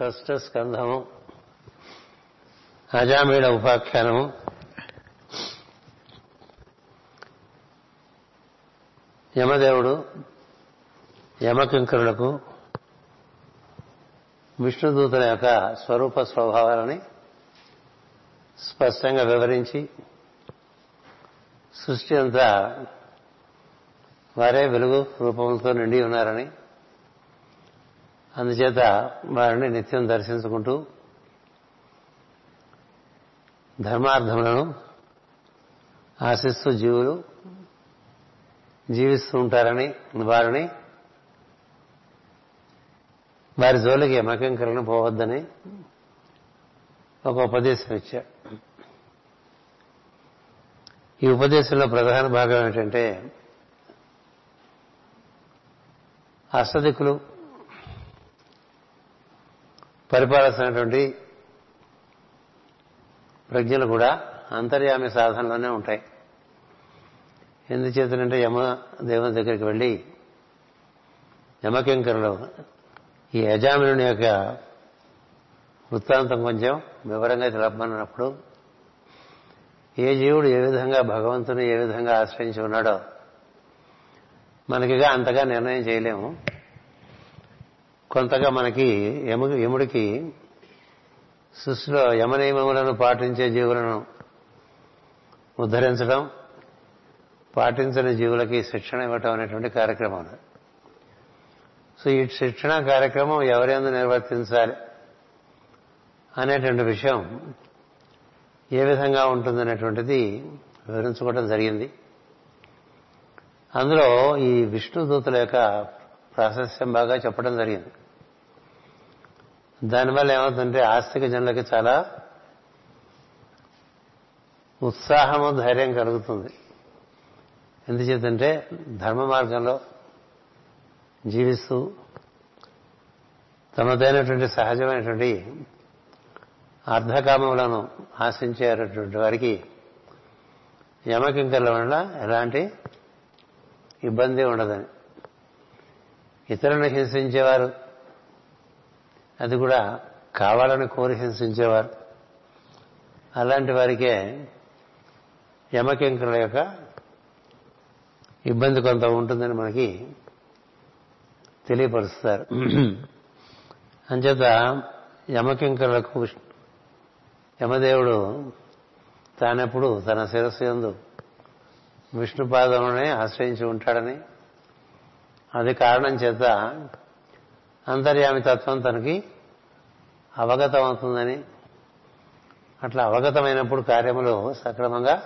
షష్ఠ స్కంధము అజామీళ ఉపాఖ్యానము యమదేవుడు యమకింకరులకు విష్ణుదూతుల యొక్క స్వరూప స్వభావాలని స్పష్టంగా వివరించి సృష్టి అంతా వారే వెలుగు రూపంతో నిండి ఉన్నారని, అందుచేత వారిని నిత్యం దర్శించుకుంటూ ధర్మార్థములను ఆశిస్తూ జీవులు జీవిస్తూ ఉంటారని, వారిని వారి జోలికి యమకింకరులను పోవద్దని ఒక ఉపదేశం ఇచ్చాడు. ఈ ఉపదేశంలో ప్రధాన భాగం ఏమిటంటే అష్టదిక్కులు పరిపాలిస్తున్నటువంటి ప్రజ్ఞలు కూడా అంతర్యామి సాధనలోనే ఉంటాయి. ఎందుచేతనంటే యమ దేవుని దగ్గరికి వెళ్ళి యమకింకరులు ఈ యజామినుని యొక్క వృత్తాంతం కొంచెం వివరంగా తెలపమన్నప్పుడు ఏ జీవుడు ఏ విధంగా భగవంతుని ఏ విధంగా ఆశ్రయించి ఉన్నాడో మనకిగా అంతగా నిర్ణయం చేయలేము. కొంతగా మనకి యముడికి సృష్టిలో యమ నియమములను పాటించే జీవులను ఉద్ధరించడం, పాటించని జీవులకి శిక్షణ ఇవ్వటం అనేటువంటి కార్యక్రమం. సో ఈ శిక్షణ కార్యక్రమం ఎవరెందు నిర్వర్తించాలి అనేటువంటి విషయం ఏ విధంగా ఉంటుందనేటువంటిది వివరించుకోవడం జరిగింది. అందులో ఈ విష్ణుదూతుల యొక్క ప్రాశస్యం బాగా చెప్పడం జరిగింది. దానివల్ల ఏమవుతుందంటే ఆస్తిక జనులకి చాలా ఉత్సాహము ధైర్యం కలుగుతుంది. ఎందుచేతంటే ధర్మ మార్గంలో జీవిస్తూ తమదైనటువంటి సహజమైనటువంటి అర్ధకామములను ఆశించేటటువంటి వారికి యమకింకర్ల వల్ల ఎలాంటి ఇబ్బంది ఉండదని, ఇతరులను హింసించేవారు, అది కూడా కావాలని కోరి హింసించేవారు, అలాంటి వారికే యమకింకరుల యొక్క ఇబ్బంది కొంత ఉంటుందని మనకి తెలియపరుస్తారు. అంచేత యమకింకరులకు యమదేవుడు తానెప్పుడు తన శిరస్సు యందు విష్ణుపాదమునే ఆశ్రయించి ఉంటాడని, అది కారణం చేత అంతర్యామి తత్వం తనకి అవగతం అవుతుందని, అట్లా అవగతమైనప్పుడు కార్యములు సక్రమంగా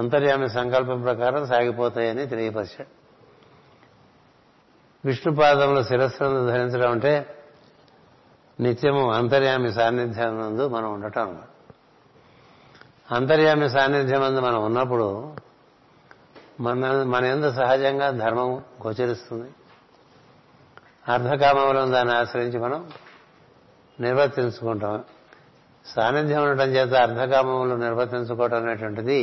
అంతర్యామి సంకల్పం ప్రకారం సాగిపోతాయని తెలియపరిచాడు. విష్ణుపాదములు శిరస్సును ధరించడం అంటే నిత్యము అంతర్యామి సాన్నిధ్యం నందు మనం ఉండటం అన్నమాట. అంతర్యామి సాన్నిధ్యం నందు మనం ఉన్నప్పుడు మన యందు సహజంగా ధర్మం గోచరిస్తుంది. అర్ధకామములను దాన్ని ఆశ్రయించి మనం నిర్వర్తించుకుంటాం. సాన్నిధ్యం ఉండటం చేత అర్ధకామములు నిర్వర్తించుకోవటం అనేటువంటిది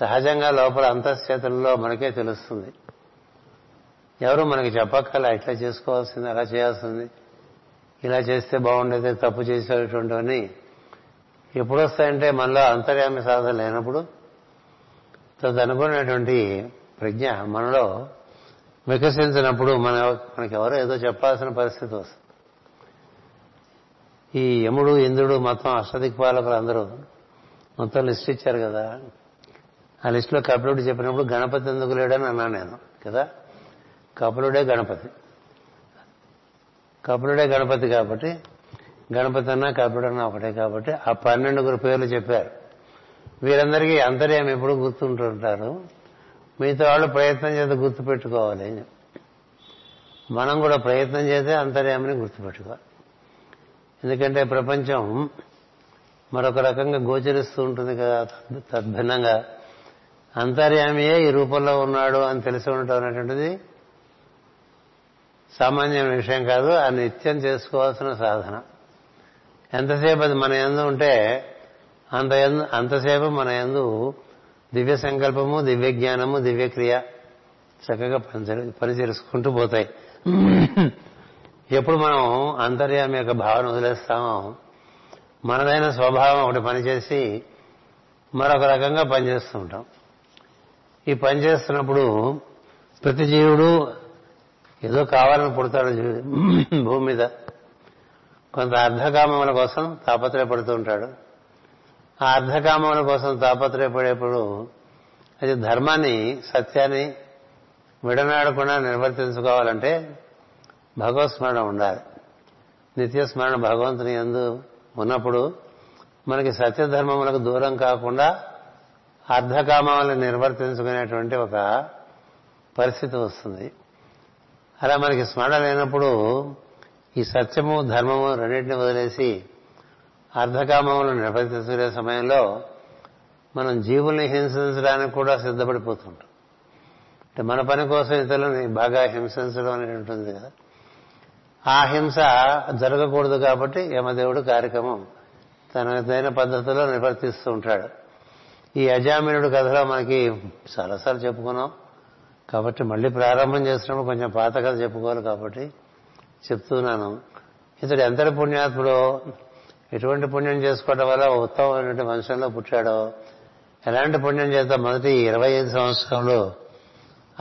సహజంగా లోపల అంతఃచేతనలో మనకే తెలుస్తుంది. ఎవరు మనకి చెప్పక్కల ఇట్లా చేసుకోవాల్సింది, అలా చేయాల్సింది, ఇలా చేస్తే బాగుండేది, తప్పు చేసేటువంటివన్నీ ఎప్పుడు వస్తాయంటే మనలో అంతర్యామి సాధన లేనప్పుడు తదనుకునేటువంటి ప్రజ్ఞ మనలో వికసించినప్పుడు మనకెవరో ఏదో చెప్పాల్సిన పరిస్థితి వస్తుంది. ఈ యముడు ఇంద్రుడు మొత్తం అష్టదిక్పాలకులు అందరూ మొత్తం లిస్ట్ ఇచ్చారు కదా, ఆ లిస్టులో కపిలుడు చెప్పినప్పుడు గణపతి ఎందుకు లేడని అన్నాను నేను కదా. కపిలుడే గణపతి కాబట్టి గణపతి అన్నా కపిలుడు అన్నా ఒకటే కాబట్టి ఆ 12 పేర్లు చెప్పారు. వీరందరికీ అంతర్యామి ఎప్పుడు గుర్తుంటుంటారు, మిగతా వాళ్ళు ప్రయత్నం చేత గుర్తుపెట్టుకోవాలి. మనం కూడా ప్రయత్నం చేస్తే అంతర్యామిని గుర్తుపెట్టుకోవాలి. ఎందుకంటే ప్రపంచం మరొక రకంగా గోచరిస్తూ ఉంటుంది కదా, తద్భిన్నంగా అంతర్యామియే ఈ రూపంలో ఉన్నాడు అని తెలిసి ఉండటం అనేటువంటిది సామాన్యమైన విషయం కాదు. ఆ నిత్యం చేసుకోవాల్సిన సాధన. ఎంతసేపు అది మన యందు ఉంటే అంతసేపు మన యందు దివ్య సంకల్పము, దివ్య జ్ఞానము, దివ్య క్రియ చక్కగా పనిచేసుకుంటూ పోతాయి. ఎప్పుడు మనం అంతర్యామి యొక్క భావన వదిలేస్తామో మనదైన స్వభావం ఒకటి పనిచేసి మరొక రకంగా పనిచేస్తూ ఉంటాం. ఈ పనిచేస్తున్నప్పుడు ప్రతి జీవుడు ఏదో కావాలని పుడతాడు భూమి మీద. కొంత అర్ధకామముల కోసం తాపత్రయపడుతూ ఉంటాడు. ఆ అర్ధకామముల కోసం తాపత్రయపడేప్పుడు అది ధర్మాన్ని, సత్యాన్ని విడనాడకుండా నిర్వర్తించుకోవాలంటే భగవత్ స్మరణ ఉండాలి. నిత్యస్మరణ భగవంతుని యందు ఉన్నప్పుడు మనకి సత్యధర్మములకు దూరం కాకుండా అర్ధకామాలను నిర్వర్తించుకునేటువంటి ఒక పరిస్థితి వస్తుంది. అలా మనకి స్మరణ లేనప్పుడు ఈ సత్యము, ధర్మము రెండింటిని వదిలేసి అర్ధకామములను నిర్వర్తించుకునే సమయంలో మనం జీవుల్ని హింసించడానికి కూడా సిద్ధపడిపోతుంటాం. అంటే మన పని కోసం ఇతరులని బాగా హింసించడం అనేది ఉంటుంది కదా. ఆ హింస జరగకూడదు కాబట్టి యమదేవుడు కార్యక్రమం తనదైన పద్ధతిలో నిర్వర్తిస్తూ ఉంటాడు. ఈ అజామినుడు కథలో మనకి చాలాసార్లు చెప్పుకున్నాం కాబట్టి మళ్ళీ ప్రారంభం చేసినప్పుడు కొంచెం పాత కథ చెప్పుకోవాలి కాబట్టి చెప్తున్నాను. ఇతడు ఎంతటి పుణ్యాత్ముడో, ఎటువంటి పుణ్యం చేసుకోవడం వల్ల ఉత్తమమైనటువంటి వంశంలో పుట్టాడో, ఎలాంటి పుణ్యం చేత మొదటి 25 సంవత్సరంలో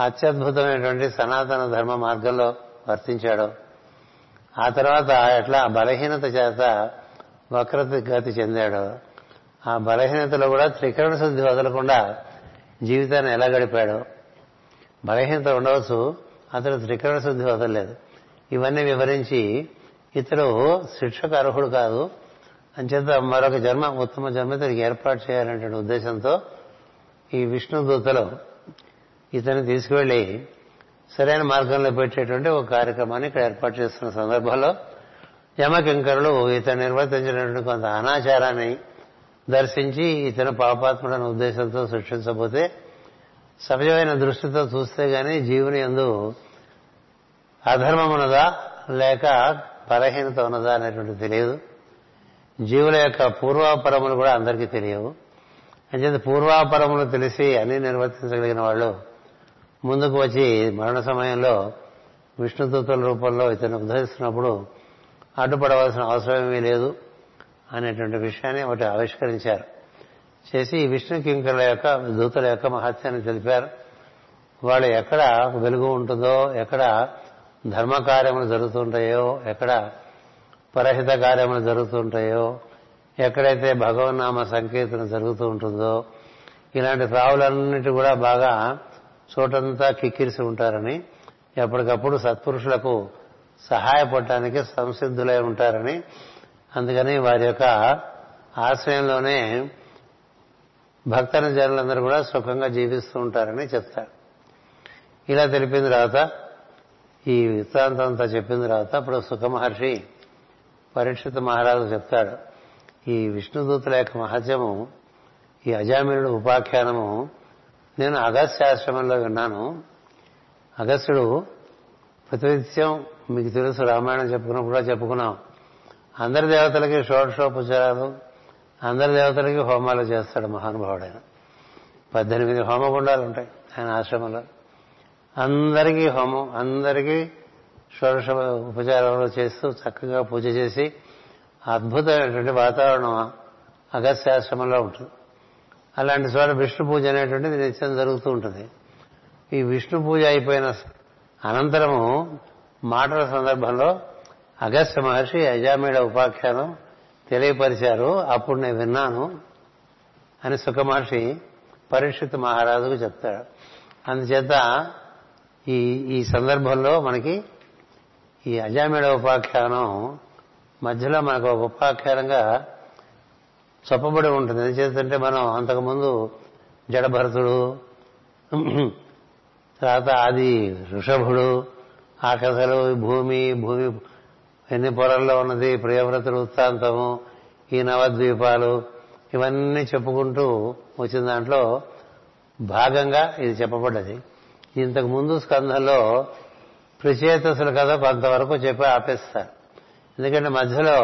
అత్యద్భుతమైనటువంటి సనాతన ధర్మ మార్గంలో వర్తించాడో, ఆ తర్వాత ఎట్లా బలహీనత చేత వక్రగతి చెందాడో, ఆ బలహీనతలో కూడా త్రికరణ శుద్ధి వదలకుండా జీవితాన్ని ఎలా గడిపాడో. బలహీనత ఉండవచ్చు, అతడు త్రికరణ శుద్ధి వదలలేదు. ఇవన్నీ వివరించి ఇతడు శిక్షకు అర్హుడు కాదు, అంచేత మరొక జన్మ, ఉత్తమ జన్మ ఇతనికి ఏర్పాటు చేయాలనే ఉద్దేశంతో ఈ విష్ణుదూతలు ఇతన్ని తీసుకువెళ్ళి సరైన మార్గంలో పెట్టేటువంటి ఒక కార్యక్రమాన్ని ఇక్కడ ఏర్పాటు చేస్తున్న సందర్భంలో యమకింకరులు ఇతను నిర్వర్తించినటువంటి కొంత అనాచారాన్ని దర్శించి ఇతను పాపాత్ముడన్న ఉద్దేశంతో శిక్షించబోతే సహజమైన దృష్టితో చూస్తే గానీ జీవుని యందు అధర్మం ఉన్నదా లేక బలహీనత ఉన్నదా అనేటువంటి తెలియదు. జీవుల యొక్క పూర్వాపరములు కూడా అందరికీ తెలియవు. అంచేత పూర్వాపరములు తెలిసి అన్ని నిర్వర్తించగలిగిన వాళ్ళు ముందుకు వచ్చి మరణ సమయంలో విష్ణుదూతల రూపంలో ఇతను ఉద్ధరిస్తున్నప్పుడు అడ్డుపడవలసిన అవసరమేమీ లేదు అనేటువంటి విషయాన్ని ఒకటి ఆవిష్కరించారు. చేసి ఈ విష్ణు కింకరుల యొక్క, దూతల యొక్క మహత్యాన్ని తెలిపారు. వాళ్ళు ఎక్కడ వెలుగు ఉంటుందో, ఎక్కడ ధర్మ కార్యములు జరుగుతుంటాయో, ఎక్కడ పరహిత కార్యములు జరుగుతుంటాయో, ఎక్కడైతే భగవన్నామ సంకీర్తన జరుగుతూ ఉంటుందో, ఇలాంటి ప్రావులన్నిటి కూడా బాగా చోటంతా కిక్కిరిసి ఉంటారని, ఎప్పటికప్పుడు సత్పురుషులకు సహాయపడటానికి సంసిద్ధులై ఉంటారని, అందుకని వారి యొక్క ఆశ్రయంలోనే భక్తన జనులందరూ కూడా సుఖంగా జీవిస్తూ ఉంటారని చెప్తారు. ఇలా తెలిపిన తర్వాత, ఈ వృత్తాంతం అంతా చెప్పిన తర్వాత అప్పుడు సుఖ మహర్షి పరీక్షిత మహారాజు చెప్తాడు, ఈ విష్ణుదూతుల యొక్క మహత్యము, ఈ అజామినుడు ఉపాఖ్యానము నేను అగస్త్యాశ్రమంలో విన్నాను. అగస్త్యుడు ప్రతినిత్యం, మీకు తెలుసు, రామాయణం చెప్పుకున్నప్పుడు కూడా చెప్పుకున్నాం, అందరి దేవతలకి షోడశోపచారాలు, అందరి దేవతలకి హోమాలు చేస్తాడు మహానుభావుడైన. 18 హోమగుండాలు ఉంటాయి ఆయన ఆశ్రమంలో. అందరికీ హోమం, అందరికీ షోడశ ఉపచారాలు చేస్తూ చక్కగా పూజ చేసి అద్భుతమైనటువంటి వాతావరణం అగస్త్యాశ్రమంలో ఉంటుంది. అలాంటి చోట విష్ణు పూజ అనేటువంటిది నిత్యం జరుగుతూ ఉంటుంది. ఈ విష్ణు పూజ అయిపోయిన అనంతరము మాటల సందర్భంలో అగస్త్య మహర్షి అజామేడ ఉపాఖ్యానం తెలియపరిచారు, అప్పుడు నేను విన్నాను అని సుఖ మహర్షి పరీక్షిత్ మహారాజుకు చెప్తాడు. అందుచేత ఈ సందర్భంలో మనకి ఈ అజామేడ ఉపాఖ్యానం మధ్యలో మనకు ఒక ఉపాఖ్యానంగా చెప్పబడి ఉంటుంది. ఎందుచేతంటే మనం అంతకుముందు జడభరతుడు, తర్వాత ఆది ఋషభుడు, ఆ కథలు, భూమి భూమి ఎన్ని పొరల్లో ఉన్నది, ప్రియవ్రతుల వృత్తాంతము, ఈ నవద్వీపాలు, ఇవన్నీ చెప్పుకుంటూ వచ్చిన దాంట్లో భాగంగా ఇది చెప్పబడ్డది. ఇంతకు ముందు స్కంధంలో ప్రచేతసుల కథ కొంతవరకు చెప్పి ఆపేస్తారు. ఎందుకంటే మధ్యలో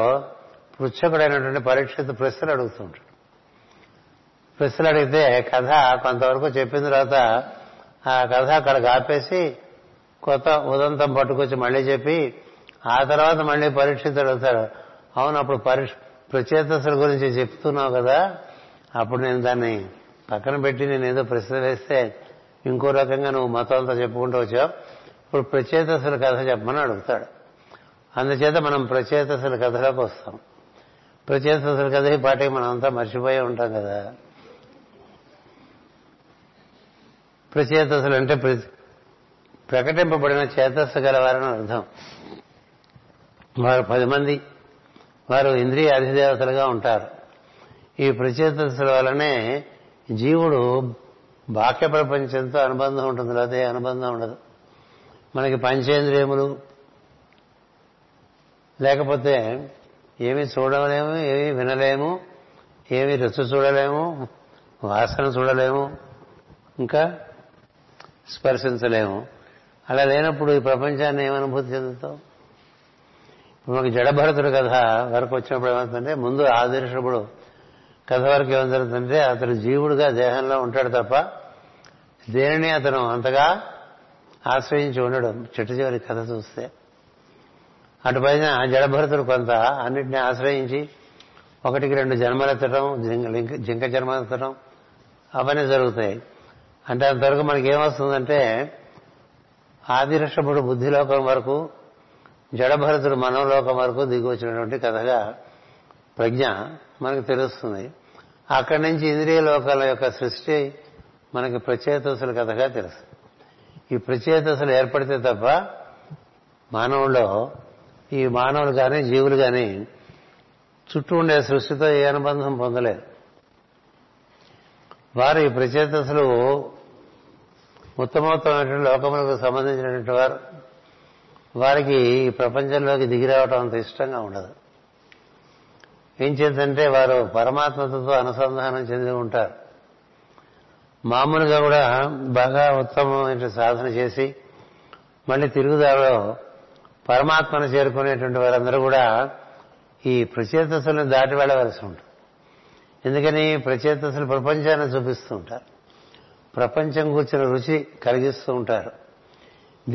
పృచ్ఛకుడైనటువంటి పరీక్షిత్ ప్రశ్నలు అడుగుతుంటాడు. ప్రశ్నలు అడిగితే కథ కొంతవరకు చెప్పిన తర్వాత ఆ కథ అక్కడికి ఆపేసి కొత్త ఉదంతం పట్టుకొచ్చి మళ్లీ చెప్పి ఆ తర్వాత మళ్ళీ పరీక్షితుడు అవుతాడు. అవును, అప్పుడు ప్రచేతసుల గురించి చెప్తున్నావు కదా, అప్పుడు నేను దాన్ని పక్కన పెట్టి నేను ఏదో ప్రశ్న వేస్తే ఇంకో రకంగా నువ్వు మతం అంతా చెప్పుకుంటూ వచ్చావు, ఇప్పుడు ప్రచేతసుల కథ చెప్పమని అడుగుతాడు. అందుచేత మనం ప్రచేతసుల కథలోకి వస్తాం. ప్రచేతసుల కథ ఈ పాటికి మనం అంతా మర్చిపోయి ఉంటాం కదా. ప్రచేతసులు అంటే ప్రకటింపబడిన చేతస్సు గలవారని అర్థం. వారు 10 మంది, వారు ఇంద్రియ అధిదేవతలుగా ఉంటారు. ఈ ప్రచేతస్సుల వలనే జీవుడు బాహ్య ప్రపంచంతో అనుబంధం ఉంటుంది, లేదా అనుబంధం ఉండదు. మనకి పంచేంద్రియములు లేకపోతే ఏమీ చూడలేము, ఏమీ వినలేము, ఏమీ రుచి చూడలేము, వాసన చూడలేము, ఇంకా స్పర్శించలేము. అలా లేనప్పుడు ఈ ప్రపంచాన్ని ఏమనుభూతి చెందుతాం? ఇప్పుడు మనకి జడభరతుడు కథ వరకు వచ్చినప్పుడు ఏమవుతుందంటే, ముందు ఆదిశుడు కథ వరకు ఏం జరుగుతుందంటే, అతను జీవుడుగా దేహంలో ఉంటాడు తప్ప దేనిని అతను అంతగా ఆశ్రయించి ఉండడు. చెట్టు చివరి కథ చూస్తే అటుపైన జడభరతుడు కొంత అన్నిటినీ ఆశ్రయించి 1-2 జన్మలెత్తడం, జింక జన్మలెత్తడం అవన్నీ జరుగుతాయి. అంటే అంతవరకు మనకేమొస్తుందంటే ఆదిశుడు బుద్ధిలోకం వరకు, జడభరతుడు మనోలోకం వరకు దిగి వచ్చినటువంటి కథగా ప్రజ్ఞ మనకు తెలుస్తుంది. అక్కడి నుంచి ఇంద్రియ లోకాల యొక్క సృష్టి మనకి ప్రచేతసుల కథగా తెలుస్తుంది. ఈ ప్రచేతసులు ఏర్పడితే తప్ప మానవుల్లో ఈ మానవులు కానీ జీవులు కానీ చుట్టూ ఉండే సృష్టితో ఏ అనుబంధం పొందలేరు. వారు ఈ ప్రచేతసులు ఉత్తమోత్తమైనటువంటి లోకములకు సంబంధించినటువంటి వారు. వారికి ఈ ప్రపంచంలోకి దిగిరావటం అంత ఇష్టంగా ఉండదు. ఏం చేద్దంటే వారు పరమాత్మతతో అనుసంధానం చెంది ఉంటారు. మామూలుగా కూడా బాగా ఉత్తమమైన సాధన చేసి మళ్ళీ తిరుగుదాలో పరమాత్మను చేరుకునేటువంటి వారందరూ కూడా ఈ ప్రచేతసులను దాటి వెళ్ళవలసి ఉంటుంది. ఎందుకని ప్రచేతసులు ప్రపంచాన్ని చూపిస్తూ ఉంటారు, ప్రపంచం కూర్చిన రుచి కలిగిస్తూ ఉంటారు.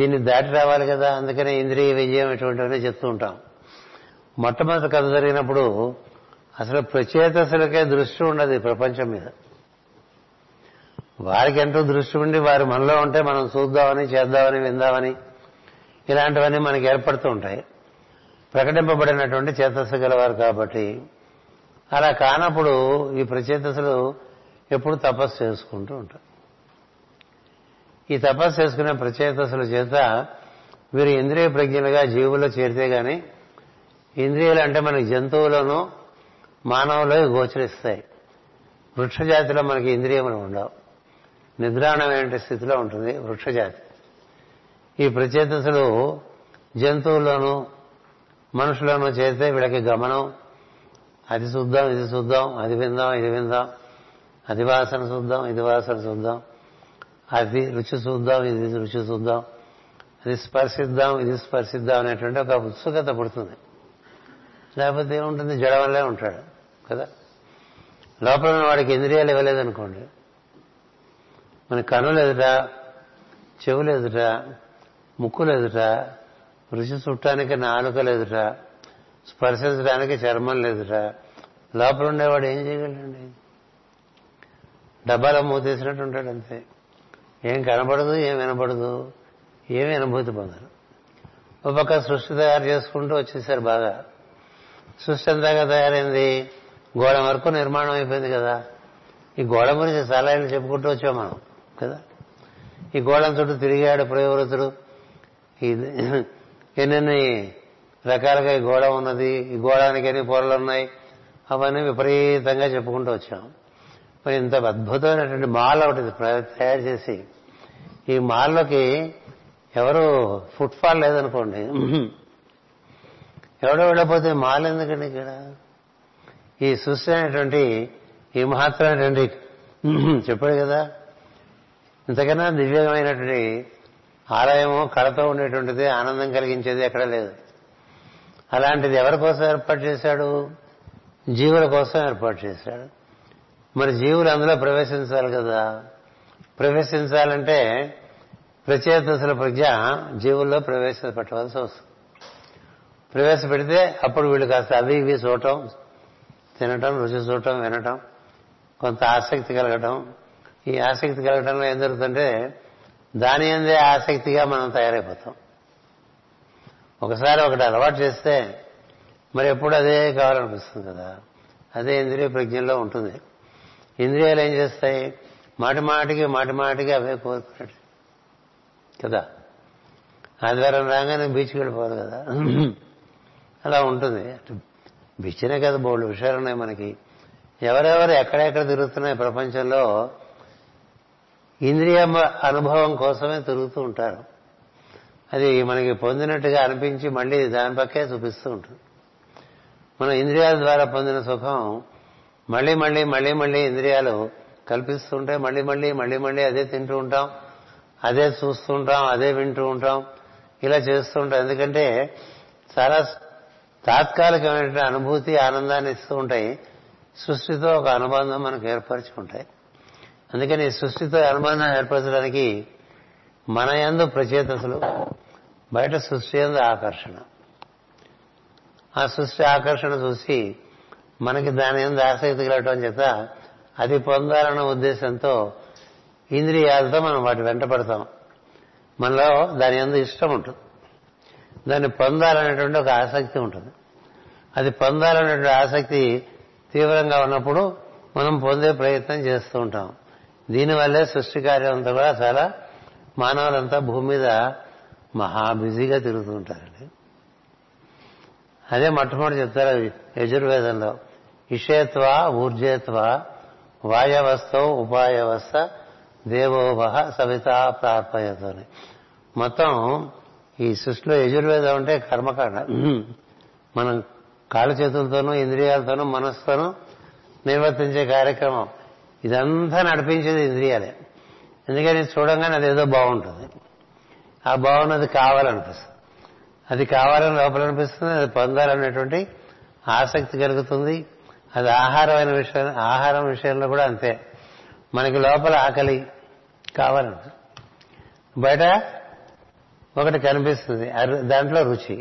దీన్ని దాటి రావాలి కదా, అందుకనే ఇంద్రియ విజయం ఇటువంటివన్నీ చెప్తూ ఉంటాం. మొట్టమొదటి కథ జరిగినప్పుడు అసలు ప్రచేతసులకే దృష్టి ఉండదు ఈ ప్రపంచం మీద. వారికి ఎంతో దృష్టి ఉండి వారి మనలో ఉంటే మనం చూద్దామని, చేద్దామని, విందామని ఇలాంటివన్నీ మనకి ఏర్పడుతూ ఉంటాయి. ప్రకటింపబడినటువంటి చేతస్సు గలవారు కాబట్టి అలా కానప్పుడు ఈ ప్రచేతసులు ఎప్పుడు తపస్సు చేసుకుంటూ ఉంటారు. ఈ తపస్సు చేసుకునే ప్రచేతసుల చేత వీరు ఇంద్రియ ప్రజ్ఞలుగా జీవుల్లో చేరితే గాని, ఇంద్రియాలు అంటే మనకి జంతువులోనూ మానవులో గోచరిస్తాయి. వృక్షజాతిలో మనకి ఇంద్రియములు ఉండవు, నిద్రాణమైన స్థితిలో ఉంటుంది వృక్షజాతి. ఈ ప్రచేతసులు జంతువుల్లోనూ మనుషుల్లోనూ చేస్తే వీళ్ళకి గమనం, అది చూద్దాం, ఇది చూద్దాం, అది విందాం, ఇది విందాం, అది వాసన చూద్దాం, ఇది వాసన చూద్దాం, అది రుచి చూద్దాం, ఇది రుచి చూద్దాం, అది స్పర్శిద్దాం, ఇది స్పర్శిద్దాం అనేటువంటి ఒక ఉత్సుకత పుడుతుంది. లేకపోతే ఏముంటుంది, జడవల్లే ఉంటాడు కదా. లోపల వాడికి ఇంద్రియాలు ఇవ్వలేదనుకోండి, మన కన్నులు ఎదుట, చెవులు ఎదుట, ముక్కులు ఎదుట, రుచి చుట్టానికి నాలుకలు ఎదుట, స్పర్శించడానికి చర్మం ఎదుట, లోపల ఉండేవాడు ఏం చేయగలండి? డబ్బాలో మూతేసినట్టు ఉంటాడు అంతే. ఏం కనబడదు, ఏం వినబడదు, ఏమి అనుభూతి పొందరు. ఒక పక్క సృష్టి తయారు చేసుకుంటూ వచ్చేసారు బాగా. సృష్టి అంతాగా తయారైంది, గోడ వరకు నిర్మాణం అయిపోయింది కదా. ఈ గోడ గురించి చాలా ఏళ్ళు చెప్పుకుంటూ వచ్చాం మనం కదా. ఈ గోడను చుట్టూ తిరిగాడు ప్రయోవృతుడు. ఎన్నెన్ని రకాలుగా ఈ గోడ ఉన్నది, ఈ గోడానికి ఎన్ని పొరలు ఉన్నాయి, అవన్నీ విపరీతంగా చెప్పుకుంటూ వచ్చాం. మరి ఇంత అద్భుతమైనటువంటి మాల్ ఒకటి తయారు చేసి, ఈ మాల్లోకి ఎవరు ఫుట్ఫాల్ లేదనుకోండి, ఎవడో వెళ్ళపోతే మాల్ ఎందుకండి ఇక్కడ? ఈ సృష్టి అనేటువంటి ఈ మహత్తరమైనటువంటి చెప్పాడు కదా, ఇంతకన్నా దివ్యమైనటువంటి ఆలయము, కళతో ఉండేటువంటిది, ఆనందం కలిగించేది ఎక్కడా లేదు. అలాంటిది ఎవరి కోసం ఏర్పాటు చేశాడు? జీవుల కోసం ఏర్పాటు చేశాడు. మరి జీవులు అందులో ప్రవేశించాలి కదా. ప్రవేశించాలంటే ప్రచేతసుల ప్రజ్ఞ జీవుల్లో ప్రవేశపెట్టవలసి వస్తుంది. ప్రవేశపెడితే అప్పుడు వీళ్ళు కాస్త అవి ఇవి చూడటం, తినటం, రుచి చూడటం, వినటం, కొంత ఆసక్తి కలగటం. ఈ ఆసక్తి కలగటంలో ఏం జరుగుతుంటే దాని అందే ఆసక్తిగా మనం తయారైపోతాం. ఒకసారి ఒకటి అలవాటు చేస్తే మరి ఎప్పుడు అదే కావాలనిపిస్తుంది కదా. అదే ఇంద్రియ ప్రజ్ఞలో ఉంటుంది. ఇంద్రియాలు ఏం చేస్తాయి? మాటి మాటికి అవే కోరుకున్నాడు కదా. ఆదివారం రాగానే బీచ్కి వెళ్ళిపోవాలి కదా, అలా ఉంటుంది. బీచ్నే కదా, బోళ్ళు విషయాలు ఉన్నాయి మనకి. ఎవరెవరు ఎక్కడెక్కడ తిరుగుతున్నాయి ప్రపంచంలో ఇంద్రియ అనుభవం కోసమే తిరుగుతూ ఉంటారు. అది మనకి పొందినట్టుగా అనిపించి మళ్ళీ దాని పక్కే చూపిస్తూ ఉంటుంది. మనం ఇంద్రియాల ద్వారా పొందిన సుఖం మళ్ళీ ఇంద్రియాలు కల్పిస్తూ ఉంటాయి. మళ్ళీ అదే తింటూ ఉంటాం, అదే చూస్తూ ఉంటాం, అదే వింటూ ఉంటాం, ఇలా చేస్తూ ఉంటాం. ఎందుకంటే చాలా తాత్కాలికమైన అనుభూతి, ఆనందాన్ని ఇస్తూ ఉంటాయి. సృష్టితో ఒక అనుబంధం మనకు ఏర్పరచుకుంటాయి. అందుకని సృష్టితో అనుబంధం ఏర్పరచడానికి మన యందు ప్రచేతసులు, బయట సృష్టి యందు ఆకర్షణ. ఆ సృష్టి ఆకర్షణ చూసి మనకి దాని యందు ఆసక్తి కలగటం చేత అది పొందాలన్న ఉద్దేశంతో ఇంద్రియాలతో మనం వాటి వెంట పడతాం. మనలో దాని యందు ఇష్టం ఉంటుంది, దాన్ని పొందాలనేటువంటి ఒక ఆసక్తి ఉంటుంది. అది పొందాలనేటువంటి ఆసక్తి తీవ్రంగా ఉన్నప్పుడు మనం పొందే ప్రయత్నం చేస్తూ ఉంటాం. దీనివల్లే సృష్టి కార్యం అంతా కూడా చాలా మానవులంతా భూమి మీద మహా బిజీగా తిరుగుతూ ఉంటారండి. అదే మొట్టమొదటి చెప్తారు యజుర్వేదంలో, ఇషేత్వ ఊర్జేత్వ వాయవస్థో ఉపాయవస్థ దేవోభ సవితా ప్రార్పయతో. మొత్తం ఈ సృష్టిలో యజుర్వేదం అంటే కర్మకాండ. మనం కాళ్ళ చేతులతోనూ ఇంద్రియాలతోనూ మనసుతోనూ నిర్వర్తించే కార్యక్రమం ఇదంతా నడిపించేది ఇంద్రియాలే. ఎందుకని చూడంగానే అదేదో బాగుంటుంది, ఆ బాగున్నది కావాలనిపిస్తుంది, అది కావాలని లోపల అనిపిస్తుంది, అది పొందాలనేటువంటి ఆసక్తి కలుగుతుంది. అది ఆహారం విషయంలో కూడా అంతే. మనకి లోపల ఆకలి కావాలంటుంది, బయట ఒకటి కనిపిస్తుంది, దాంట్లో రుచి.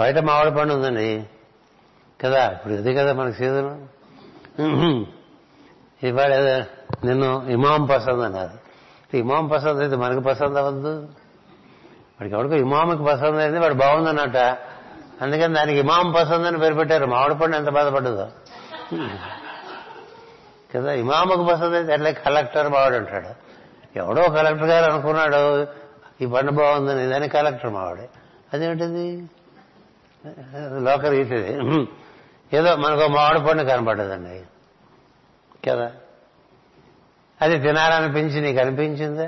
బయట మామిడి పండు ఉందండి కదా, ఇప్పుడు ఇది కదా మనకి సీజను. ఇవాళ నిన్ను ఇమాం పసంద్ అన్నారు. ఇమాం పసంద్ అయితే మనకు పసంద్ అవ్వద్దు. వాడికి ఎవరికి ఇమాంకి పసంద్ అయింది, వాడు బాగుందన్నట, అందుకని దానికి ఇమాం పసంద్ అని పేరు పెట్టారు. మామిడి పండు ఎంత బాధపడ్డదో కదా. ఇమాంకు పసంద్ అయితే అట్లా కలెక్టర్ మావాడు అంటాడు. ఎవడో కలెక్టర్ గారు అనుకున్నాడు ఈ పండు బాగుందని, దాని కలెక్టర్ మావాడే. అదేమిటిది లోకల్ ఈటది. ఏదో మనకు మామిడి పండు కనపడ్డదండి కదా, అది తినాలనిపించి నీకు అనిపించిందా?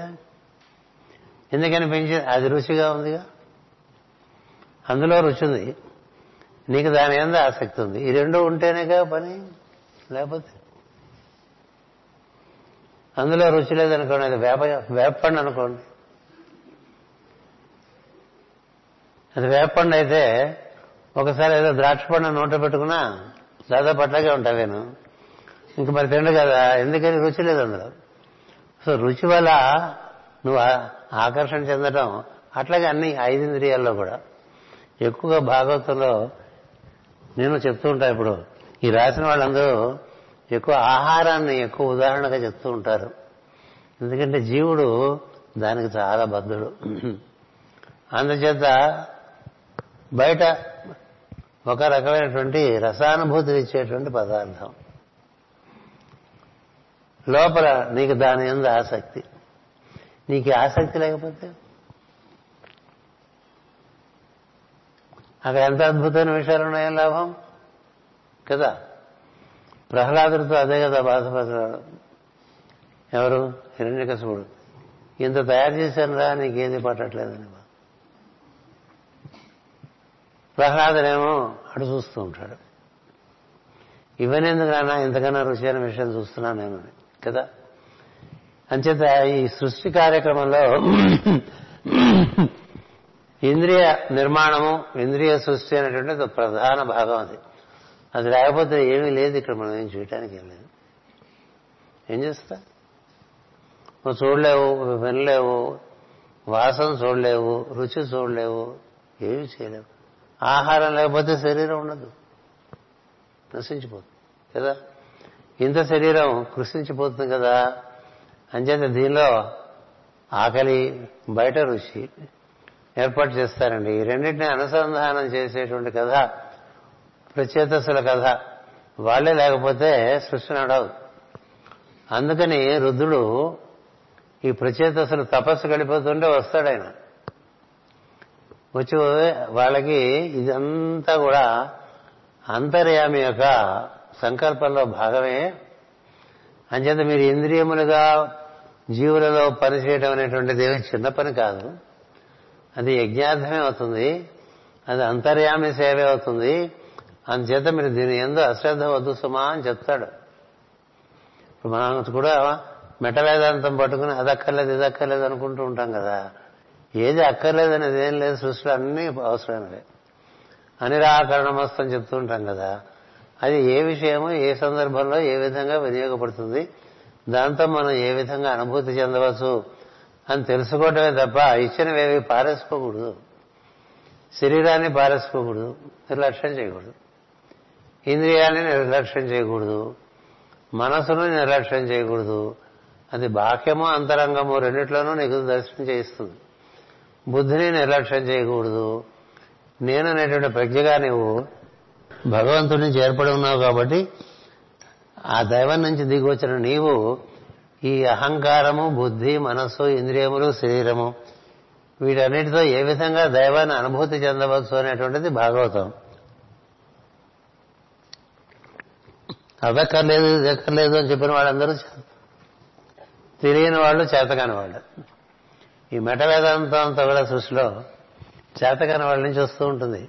ఎందుకనిపించింది? అది రుచిగా ఉందిగా, అందులో రుచి ఉంది, నీకు దాని మీద ఆసక్తి ఉంది. ఈ రెండు ఉంటేనేగా పని, లేకపోతే అందులో రుచి లేదనుకోండి, అది వేపండు అనుకోండి, అది వేపండు అయితే ఒకసారి ఏదో ద్రాక్ష పండు నోట పెట్టుకున్నా దాదాపు అట్లాగే ఉంటా నేను, ఇంక మరి తిండు కదా, ఎందుకని రుచి లేదు అందులో. సో రుచి వల్ల నువ్వు ఆకర్షణ చెందటం. అట్లాగే అన్ని ఐదింద్రియాల్లో కూడా ఎక్కువగా భాగవతంలో నేను చెప్తూ ఉంటాను. ఇప్పుడు ఈ రాసిన వాళ్ళందరూ ఎక్కువ ఆహారాన్ని ఎక్కువ ఉదాహరణగా చెప్తూ ఉంటారు. ఎందుకంటే జీవుడు దానికి చాలా బద్ధుడు. అందుచేత బయట ఒక రకమైనటువంటి రసానుభూతిని ఇచ్చేటువంటి పదార్థం, లోపల నీకు దాని మీద ఆసక్తి. నీకు ఆసక్తి లేకపోతే అక్కడ ఎంత అద్భుతమైన విషయాలు ఉన్నాయో లాభం కదా. ప్రహ్లాదుడితో అదే కదా బాధపడతాడు. ఎవరు? హిరణ్యకశిపుడు. ఇంత తయారు చేశాను రా, నీకేది పట్టట్లేదని ప్రహ్లాదునేమో అటు చూస్తూ ఉంటాడు. ఇవనేందుకు నాన్న, ఇంతకన్నా రుచి అయిన విషయం చూస్తున్నాను నేను కదా. అంచేత ఈ సృష్టి కార్యక్రమంలో ఇంద్రియ నిర్మాణము, ఇంద్రియ సృష్టి అనేటువంటిది ప్రధాన భాగం. అది అది లేకపోతే ఏమీ లేదు. ఇక్కడ మనం ఏం చేయటానికి ఏం లేదు. ఏం చేస్తా? నువ్వు చూడలేవు, వినలేవు, వాసన చూడలేవు, రుచి చూడలేవు, ఏమి చేయలేము. ఆహారం లేకపోతే శరీరం ఉండదు, నశించిపోతుంది కదా, ఇంత శరీరం కృషించిపోతుంది కదా. అంచేత దీనిలో ఆకలి, బయట రుచి ఏర్పాటు చేస్తారండి. ఈ రెండింటిని అనుసంధానం చేసేటువంటి కథ ప్రచేతసుల కథ. వాళ్లే లేకపోతే సృష్టి నడవు. అందుకని రుద్రుడు ఈ ప్రచేతసులు తపస్సు గడిపోతుంటే వస్తాడు. ఆయన వచ్చి వాళ్ళకి ఇదంతా కూడా అంతర్యామి యొక్క సంకల్పంలో భాగమే. అంచేత మీరు ఇంద్రియములుగా జీవులలో పనిచేయడం అనేటువంటిది ఏమి చిన్న పని కాదు. అది యజ్ఞార్థమే అవుతుంది, అది అంతర్యామి సేవే అవుతుంది. అందుచేత మీరు దీని యందు అశ్రద్ధ వద్దు సుమా అని చెప్తాడు. ఇప్పుడు మనం కూడా మెట వేదాంతం పట్టుకుని అది అక్కర్లేదు ఇది అక్కర్లేదు అనుకుంటూ ఉంటాం కదా. ఏది అక్కర్లేదు అనేది ఏం లేదు, సృష్టిలో అన్నీ అవసరమే. అనిరాకరణమస్తు అని చెప్తూ ఉంటాం కదా. అది ఏ విషయము ఏ సందర్భంలో ఏ విధంగా వినియోగపడుతుంది, దాంతో మనం ఏ విధంగా అనుభూతి చెందవచ్చు అని తెలుసుకోవటమే తప్ప ఇచ్చినవేవి పారేసుకోకూడదు, శరీరాన్ని పారేసుకోకూడదు, నిర్లక్ష్యం చేయకూడదు, ఇంద్రియాన్ని నిర్లక్ష్యం చేయకూడదు, మనసును నిర్లక్ష్యం చేయకూడదు. అది బాహ్యము అంతరంగము రెండిట్లోనూ నీకు దర్శనం చేయిస్తుంది. బుద్ధిని నిర్లక్ష్యం చేయకూడదు. నేను అనేటువంటి ప్రజ్ఞగా నువ్వు భగవంతుడి నుంచి ఏర్పడి ఉన్నావు కాబట్టి ఆ దైవం నుంచి దిగి వచ్చిన నీవు ఈ అహంకారము, బుద్ధి, మనస్సు, ఇంద్రియములు, శరీరము వీటన్నిటితో ఏ విధంగా దైవాన్ని అనుభూతి చెందవచ్చు అనేటువంటిది భాగవతం. అదక్కర్లేదు ఇదక్కర్లేదు అని చెప్పిన వాళ్ళందరూ తెలియని వాళ్ళు, చేతకాని వాళ్ళు. ఈ మెట వేదాంతం అంతా కూడా సృష్టిలో చేతకాని వాళ్ళ నుంచి వస్తూ ఉంటుంది.